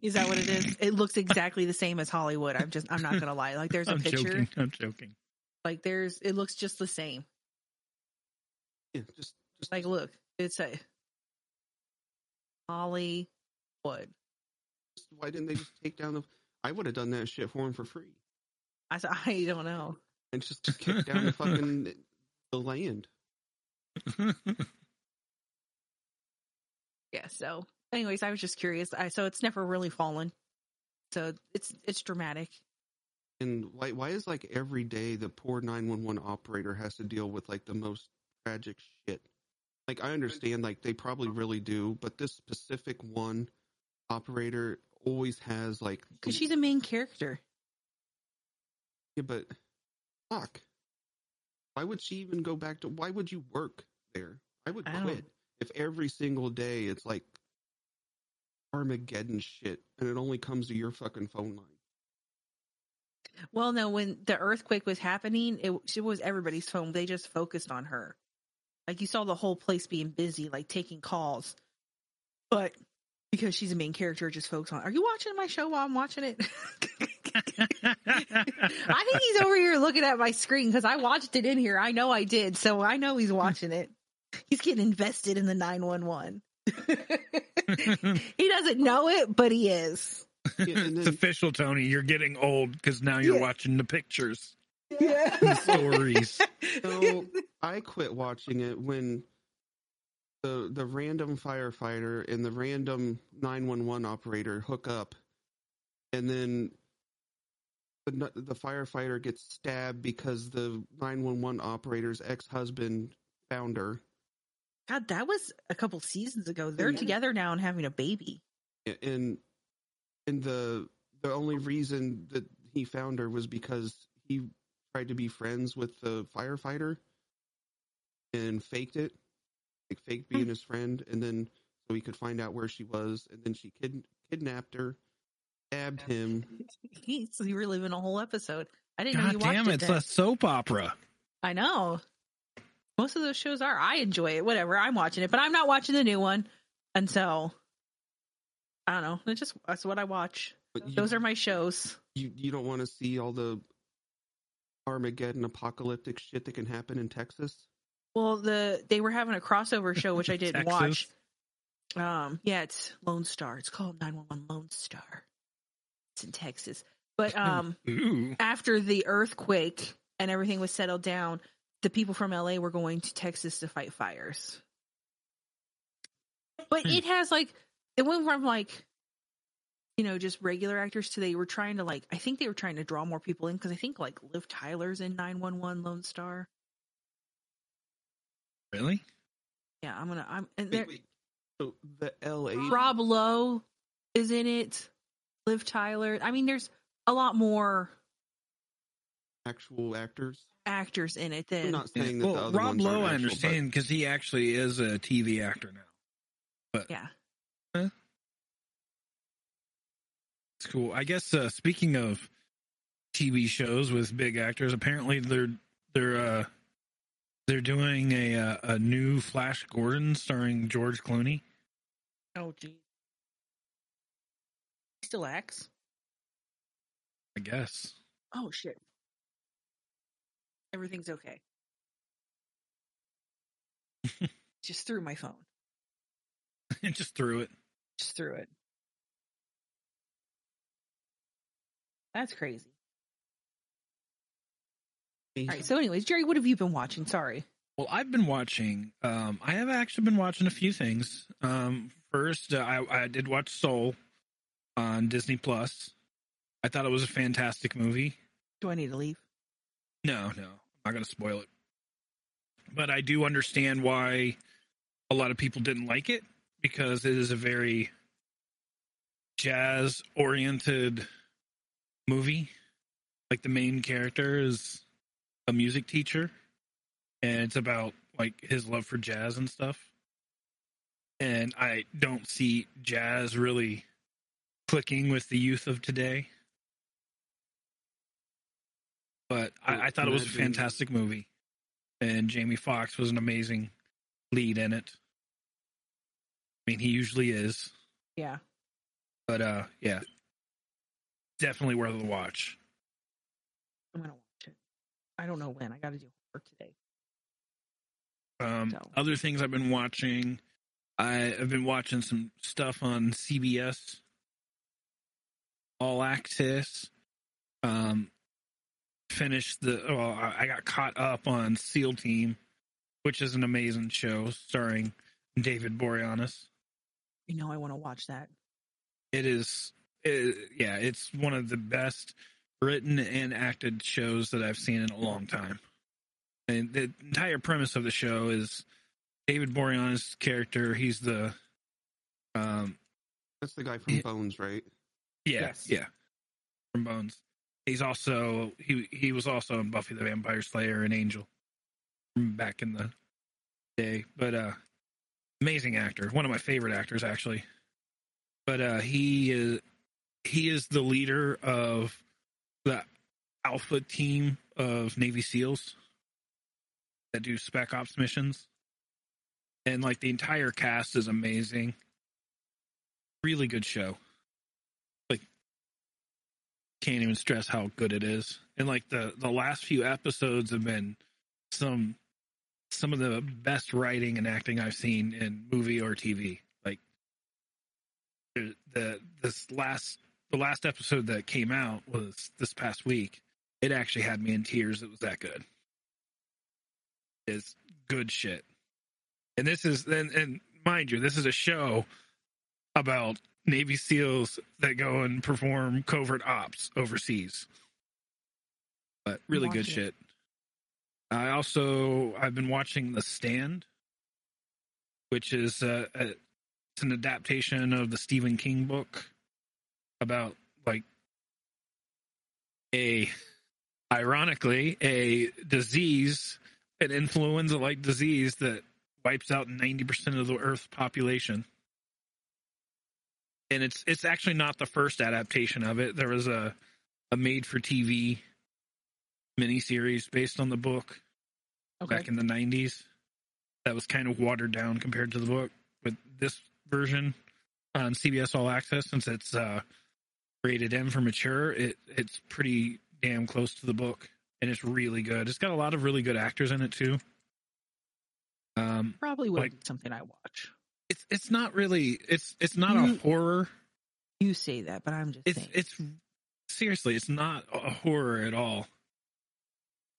Is that what it is? It looks exactly the same as Hollywood. I'm just, I'm not going to lie. Like, there's a I'm picture. Joking. I'm joking. Like, there's, it looks just the same. Yeah, just, just like, look, it's a Holly. Would. Why didn't they just take down the? I would have done that shit for him for free. I I don't know. And just, just kick down the fucking the land. Yeah. So, anyways, I was just curious. I so it's never really fallen. So it's it's dramatic. And why why is like every day the poor nine one one operator has to deal with like the most tragic shit? Like I understand, like they probably really do, but this specific one. Operator always has like because she's a main character. Yeah, but fuck. Why would she even go back to? Why would you work there? I would I quit don't. If every single day it's like Armageddon shit, and it only comes to your fucking phone line. Well, no, when the earthquake was happening, it, it was everybody's phone. They just focused on her. Like you saw the whole place being busy, like taking calls, but. Because she's a main character, just focus on, are you watching my show while I'm watching it? I think he's over here looking at my screen because I watched it in here. I know I did, so I know he's watching it. He's getting invested in the nine one one. He doesn't know it, but he is. Yeah, and then, it's official, Tony. You're getting old because now you're yeah. watching the pictures. Yeah. The stories. So I quit watching it when... The the random firefighter and the random nine one one operator hook up and then the, the firefighter gets stabbed because the nine one one operator's ex-husband found her. God, that was a couple seasons ago. They're yeah. together now and having a baby. And and the the only reason that he found her was because he tried to be friends with the firefighter and faked it, like faked being his friend, and then so he could find out where she was, and then she kid, kidnapped her, stabbed him. So you were living a whole episode. I didn't God know you watched it. Damn, it's then. A soap opera. I know. Most of those shows are. I enjoy it. Whatever. I'm watching it, but I'm not watching the new one. And so, I don't know. It's just that's what I watch. But those you, are my shows. You you don't want to see all the Armageddon apocalyptic shit that can happen in Texas? Well, the they were having a crossover show, which I didn't watch. Um, yeah, it's Lone Star. It's called Nine One One Lone Star. It's in Texas. But um, after the earthquake and everything was settled down, the people from L A were going to Texas to fight fires. But it has like, it went from like, you know, just regular actors to they were trying to like, I think they were trying to draw more people in because I think like Liv Tyler's in nine one one Lone Star. Really? Yeah, I'm going to, I'm, and there, wait, wait. So the L A. Rob Lowe is in it. Liv Tyler. I mean, there's a lot more actual actors. Actors in it then. I'm not saying that well, the other Rob Lowe, I understand because he actually is a T V actor now. But yeah, huh? It's cool. I guess uh, speaking of T V shows with big actors, apparently they're they're uh, they're doing a a new Flash Gordon starring George Clooney. Oh, geez. He still acts. I guess. Oh shit. Everything's okay. Just threw my phone. Just threw it. Just threw it. That's crazy. All right. So anyways, Jerry, what have you been watching? Sorry. Well, I've been watching. Um, I have actually been watching a few things. Um, first, uh, I, I did watch Soul on Disney Plus. I thought it was a fantastic movie. Do I need to leave? No, no, I'm not going to spoil it. But I do understand why a lot of people didn't like it, because it is a very jazz-oriented movie. Like, the main character is a music teacher, and it's about, like, his love for jazz and stuff. And I don't see jazz really clicking with the youth of today. But I, I thought it was a fantastic movie, and Jamie Foxx was an amazing lead in it. I mean, he usually is. Yeah. But, uh, yeah. Definitely worth a watch. I'm going to watch it. I don't know when. I got to do homework today. Um, so. Other things I've been watching, I, I've been watching some stuff on C B S All Access. Um... Finished the well, I got caught up on SEAL Team, which is an amazing show starring David Boreanaz. You know, I want to watch that. It is, it, yeah, it's one of the best written and acted shows that I've seen in a long time. And the entire premise of the show is David Boreanaz's character. He's the, um, that's the guy from it, Bones, right? Yeah, yes. yeah, from Bones. He's also he he was also in Buffy the Vampire Slayer and Angel back in the day, but uh, amazing actor, one of my favorite actors actually. But uh, he is he is the leader of the Alpha team of Navy SEALs that do Spec Ops missions, and like the entire cast is amazing. Really good show. Can't even stress how good it is. And like the, the last few episodes have been some some of the best writing and acting I've seen in movie or T V. Like the, the this last the last episode that came out was this past week. It actually had me in tears. It was that good. It's good shit. And this is and, and mind you, this is a show about Navy SEALs that go and perform covert ops overseas. But really good it. shit. I also, I've been watching The Stand, which is uh, a, it's an adaptation of the Stephen King book about, like, a, ironically, a disease, an influenza-like disease that wipes out ninety percent of the Earth's population. And it's it's actually not the first adaptation of it. There was a, a made-for-T V miniseries based on the book okay. back in the nineties that was kind of watered down compared to the book. But this version on C B S All Access, since it's uh, rated M for mature, it it's pretty damn close to the book, and it's really good. It's got a lot of really good actors in it, too. Um, Probably would like, be something I watch. It's it's not really it's it's not you, a horror. You say that, but I'm just it's, saying it's seriously it's not a horror at all.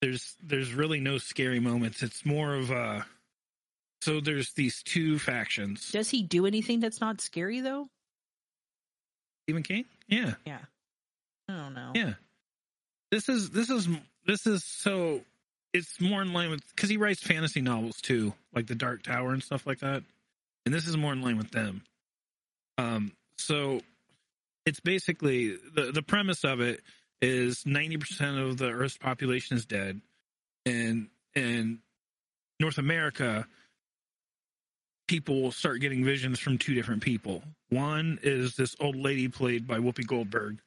There's there's really no scary moments. It's more of a so there's these two factions. Does he do anything that's not scary though? Stephen King? Yeah. Yeah. I don't know. Yeah. This is this is this is so it's more in line with because he writes fantasy novels too, like The Dark Tower and stuff like that. And this is more in line with them. Um, so it's basically the, the premise of it is ninety percent of the Earth's population is dead. And in North America, people will start getting visions from two different people. One is this old lady played by Whoopi Goldberg.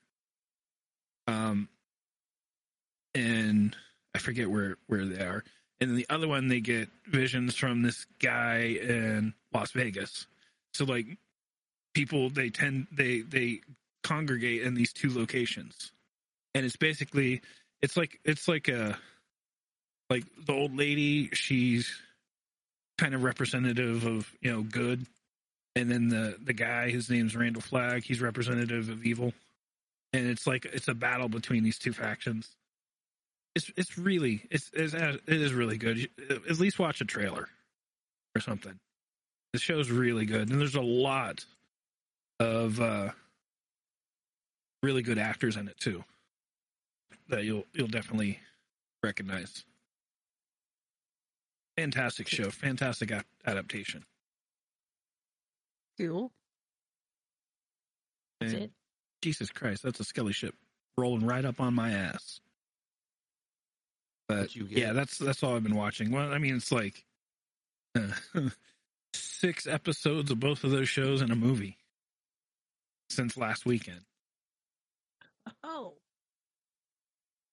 Um, and I forget where, where they are. And then the other one, they get visions from this guy in Las Vegas. So, like, people, they tend, they they congregate in these two locations. And it's basically, it's like, it's like a, like, the old lady, she's kind of representative of, you know, good. And then the, the guy, his name's Randall Flagg, he's representative of evil. And it's like, it's a battle between these two factions. It's it's really it's, it's it is really good. At least watch a trailer or something. The show's really good, and there's a lot of uh, really good actors in it too that you'll you'll definitely recognize. Fantastic show, fantastic adaptation. Cool. That's and it. Jesus Christ, that's a Skelly ship rolling right up on my ass. But yeah, that's that's all I've been watching. Well, I mean, it's like uh, six episodes of both of those shows and a movie since last weekend. Oh.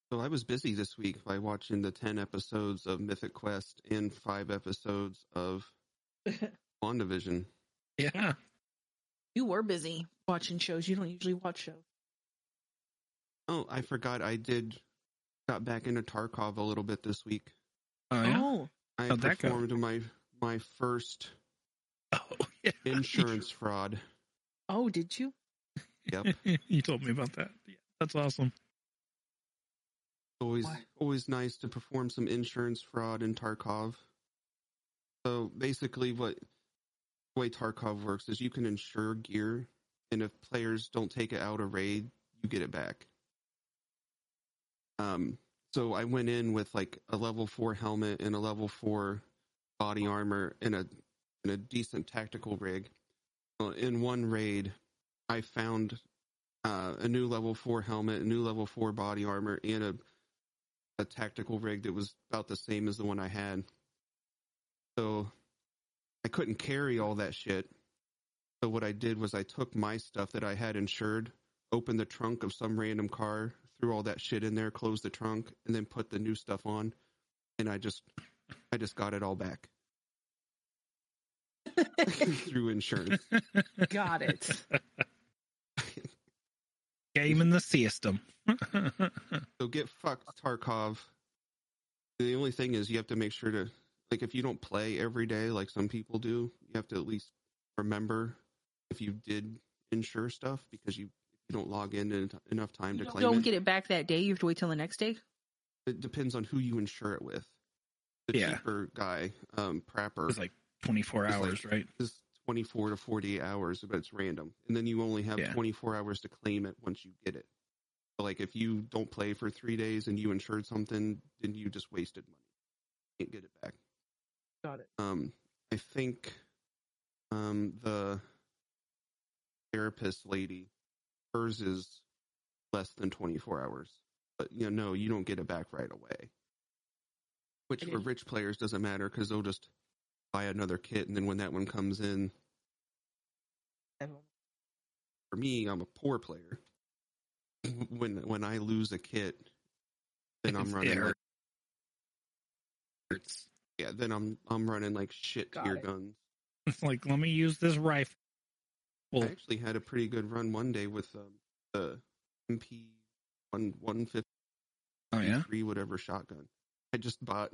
Well, I was busy this week by watching the ten episodes of Mythic Quest and five episodes of WandaVision. Yeah. You were busy watching shows. You don't usually watch shows. Oh, I forgot I did... Got back into Tarkov a little bit this week. Oh, yeah? oh. I How'd performed my my first oh, yeah. insurance fraud. Oh, did you? Yep, you told me about that. Yeah, that's awesome. Always, what? always nice to perform some insurance fraud in Tarkov. So basically, what the way Tarkov works is you can insure gear, and if players don't take it out of raid, you get it back. Um, so I went in with like a level four helmet and a level four body armor and a and a decent tactical rig. In one raid, I found uh, a new level four helmet, a new level four body armor, and a a tactical rig that was about the same as the one I had. So I couldn't carry all that shit. So what I did was I took my stuff that I had insured, opened the trunk of some random car, threw all that shit in there, closed the trunk, and then put the new stuff on, and I just, I just got it all back through insurance. Got it. Game in the system. So get fucked, Tarkov. The only thing is, you have to make sure to, like, if you don't play every day like some people do, you have to at least remember if you did insure stuff, because you. You don't log in, in enough time you to claim don't it. Don't get it back that day. You have to wait till the next day. It depends on who you insure it with. The yeah. cheaper guy, um, Prapper, it's like twenty-four hours, like, right? It's twenty-four to forty-eight hours, but it's random. And then you only have yeah. twenty-four hours to claim it once you get it. So like if you don't play for three days and you insured something, then you just wasted money. You can't get it back. Got it. Um, I think um, the therapist lady, hers is less than twenty-four hours. But, you know, no, you don't get it back right away. Which for rich players doesn't matter because they'll just buy another kit, and then when that one comes in, for me, I'm a poor player. When when I lose a kit, then I'm running. Like, yeah, then I'm I'm running like shit tier guns. It's like, let me use this rifle. I actually had a pretty good run one day with um, the M P one one fifty three whatever shotgun. I just bought.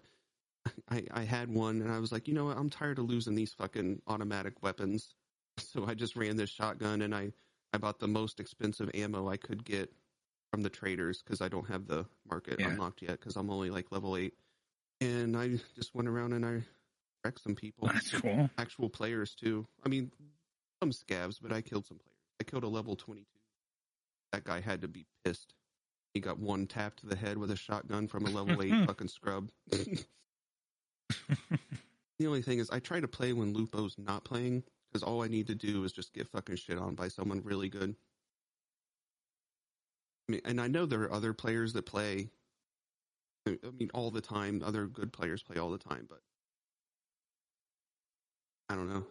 I, I had one, and I was like, you know what? I'm tired of losing these fucking automatic weapons. So I just ran this shotgun, and I, I bought the most expensive ammo I could get from the traders because I don't have the market yeah. unlocked yet because I'm only like level eight. And I just went around and I wrecked some people. That's cool. Actual players, too. I mean, some scavs, but I killed some players. I killed a level twenty-two. That guy had to be pissed. He got one tap to the head with a shotgun from a level eight fucking scrub. The only thing is I try to play when Lupo's not playing because all I need to do is just get fucking shit on by someone really good. I mean, and I know there are other players that play, I mean, all the time. Other good players play all the time, but I don't know.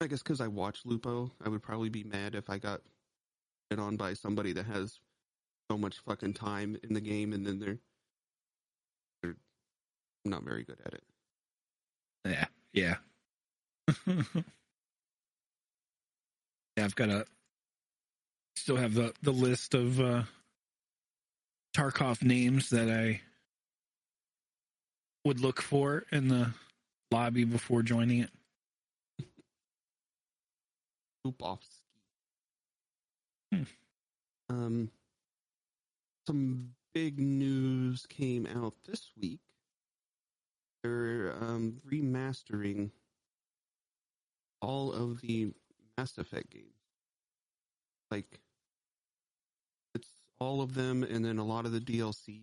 I guess because I watch Lupo, I would probably be mad if I got shit on by somebody that has so much fucking time in the game and then they're they're not very good at it. Yeah, yeah. yeah, I've got a still have the, the list of uh, Tarkov names that I would look for in the lobby before joining it. Lupovsky. Hmm. Um, some big news came out this week. They're um, remastering all of the Mass Effect games. Like, it's all of them and then a lot of the D L Cs.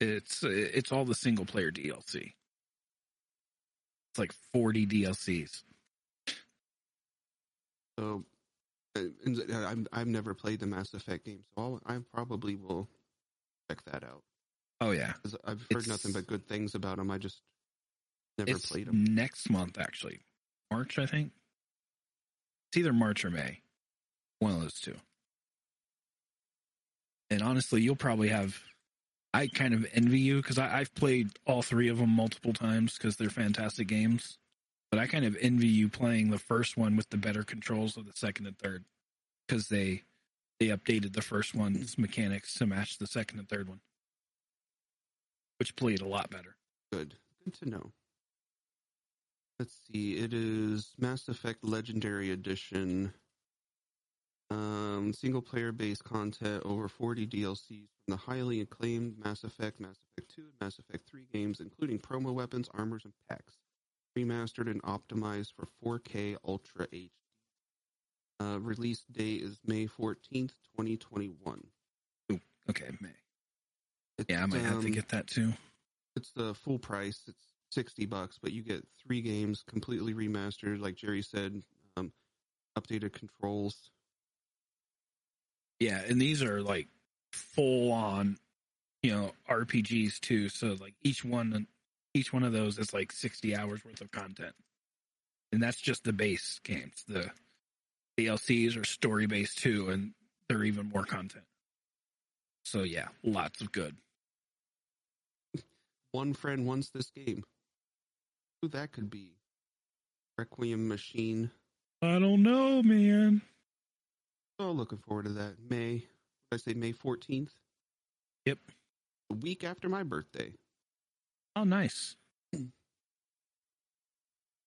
It's it's all the single-player D L C. It's like forty D L Cs. So, I've, I've never played the Mass Effect game, so I'll, I probably will check that out. Oh, yeah. I've heard it's, nothing but good things about them. I just never it's played them. Next month, actually. March, I think. It's either March or May. One of those two. And honestly, you'll probably have... I kind of envy you, because I've played all three of them multiple times, because they're fantastic games. But I kind of envy you playing the first one with the better controls of the second and third, because they, they updated the first one's mechanics to match the second and third one. Which played a lot better. Good. Good to know. Let's see. It is Mass Effect Legendary Edition. Um, single-player-based content, over forty D L Cs from the highly acclaimed Mass Effect, Mass Effect two, and Mass Effect three games, including promo weapons, armors, and packs. Remastered and optimized for four K Ultra H D. Uh, release date is May fourteenth, twenty twenty-one. Ooh, okay, May. It's, yeah, I might um, have to get that too. It's the full price. It's sixty bucks, but you get three games completely remastered, like Jerry said, um, updated controls. Yeah, and these are like full on, you know, R P Gs too. So like each one, each one of those is like sixty hours worth of content, and that's just the base games. The D L Cs are story based too, and they're even more content. So yeah, lots of good. One friend wants this game. Who that could be? Requiem Machine. I don't know, man. So looking forward to that. May. Did I say May fourteenth? Yep. A week after my birthday. Oh, nice. Uh,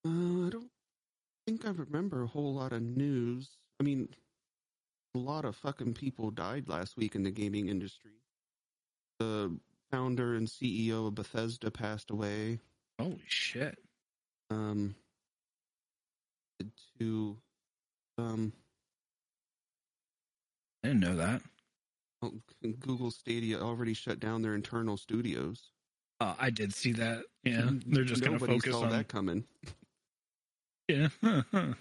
I don't think I remember a whole lot of news. I mean... A lot of fucking people died last week in the gaming industry. The founder and C E O of Bethesda passed away. Holy shit. Um, to... Um, I didn't know that. Google Stadia already shut down their internal studios. Uh, I did see that. Yeah, they're just going to focus on... that coming. Yeah. Huh, huh.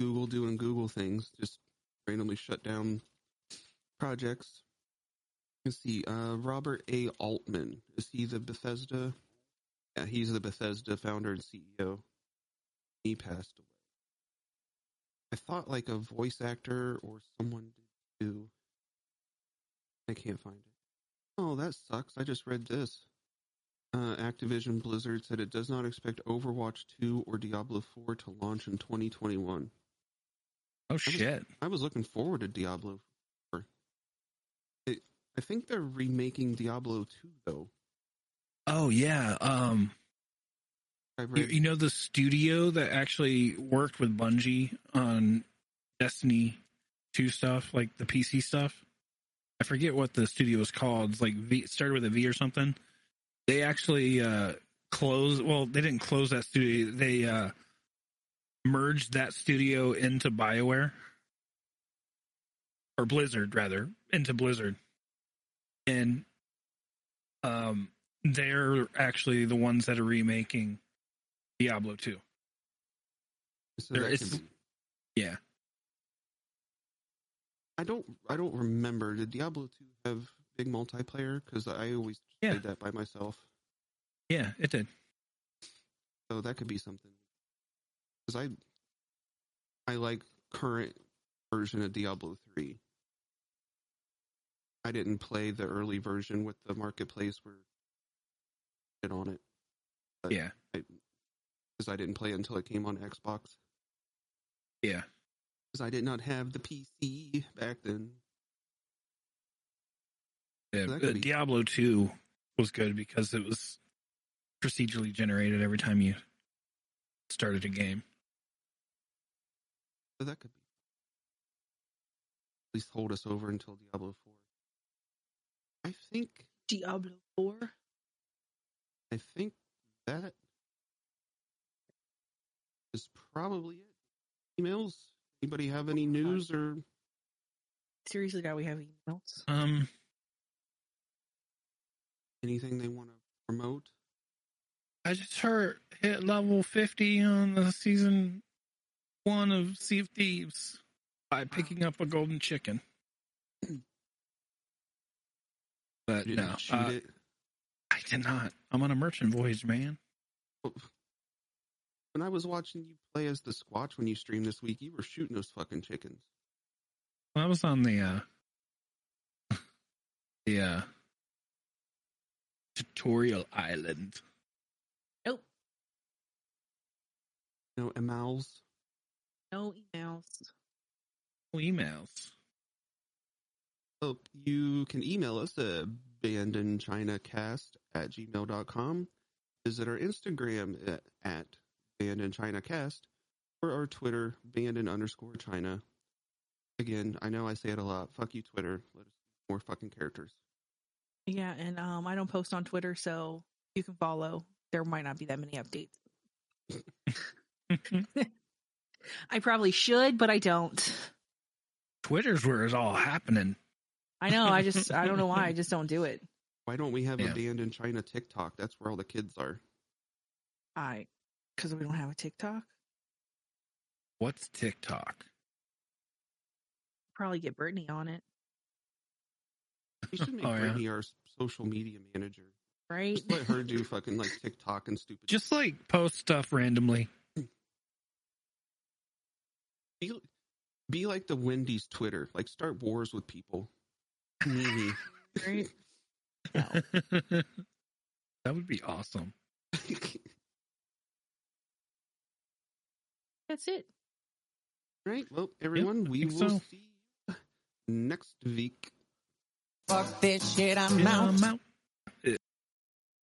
Google doing Google things, just randomly shut down projects. Let's see, uh, Robert A. Altman. Is he the Bethesda? Yeah, he's the Bethesda founder and C E O. He passed away. I thought like a voice actor or someone did too. I can't find it. Oh, that sucks. I just read this. Uh, Activision Blizzard said it does not expect Overwatch two or Diablo four to launch in twenty twenty-one. Oh, shit. I was, I was looking forward to Diablo four. It, I think they're remaking Diablo two, though. Oh, yeah. Um, I read, you, you know the studio that actually worked with Bungie on Destiny two stuff, like the P C stuff? I forget what the studio was called. It's like V, started with a V or something. They actually uh, closed. Well, they didn't close that studio. They uh, merged that studio into BioWare, or Blizzard rather, into Blizzard. And um, they're actually the ones that are remaking Diablo two. So there, it's, be- yeah. I don't. I don't remember. Did Diablo two have big multiplayer? Because I always yeah. played that by myself. Yeah, it did. So that could be something. Because I, I like current version of Diablo three. I didn't play the early version with the marketplace where it on it. But yeah. Because I, I didn't play it until it came on Xbox. Yeah. I did not have the P C back then. Yeah, so be- Diablo two was good because it was procedurally generated every time you started a game. So that could be. At least hold us over until Diablo four. I think... Diablo four? I think that is probably it. Emails? Anybody have any news or seriously? Do we have emails? Um, anything they want to promote? I just heard hit level fifty on the season one of Sea of Thieves by picking up a golden chicken. But you no, uh, it? I did not. I'm on a merchant voyage, man. Oh. When I was watching you play as the Squatch when you streamed this week, you were shooting those fucking chickens. Well, I was on the, uh, the, uh, tutorial island. Nope. No emails. No emails. No emails. Well, you can email us at abandonedchinacast at gmail dot com. Visit our Instagram at, at Abandon China Cast, or our Twitter, Abandon underscore China. Again, I know I say it a lot. Fuck you, Twitter. Let us see more fucking characters. Yeah, and um, I don't post on Twitter, so you can follow. There might not be that many updates. I probably should, but I don't. Twitter's where it's all happening. I know. I just, I don't know why. I just don't do it. Why don't we have yeah. Abandon China TikTok? That's where all the kids are. I. Because we don't have a TikTok. What's TikTok? Probably get Brittany on it. We should make oh, Brittany yeah. our social media manager. Right? Just let her do fucking like TikTok and stupid. Just shit. Like post stuff randomly. Be, be like the Wendy's Twitter. Like start wars with people. Maybe. Right? Wow. That would be awesome. That's it. Right. Well, everyone, yep, we will so. see you next week. Fuck this shit, I'm out. I'm out.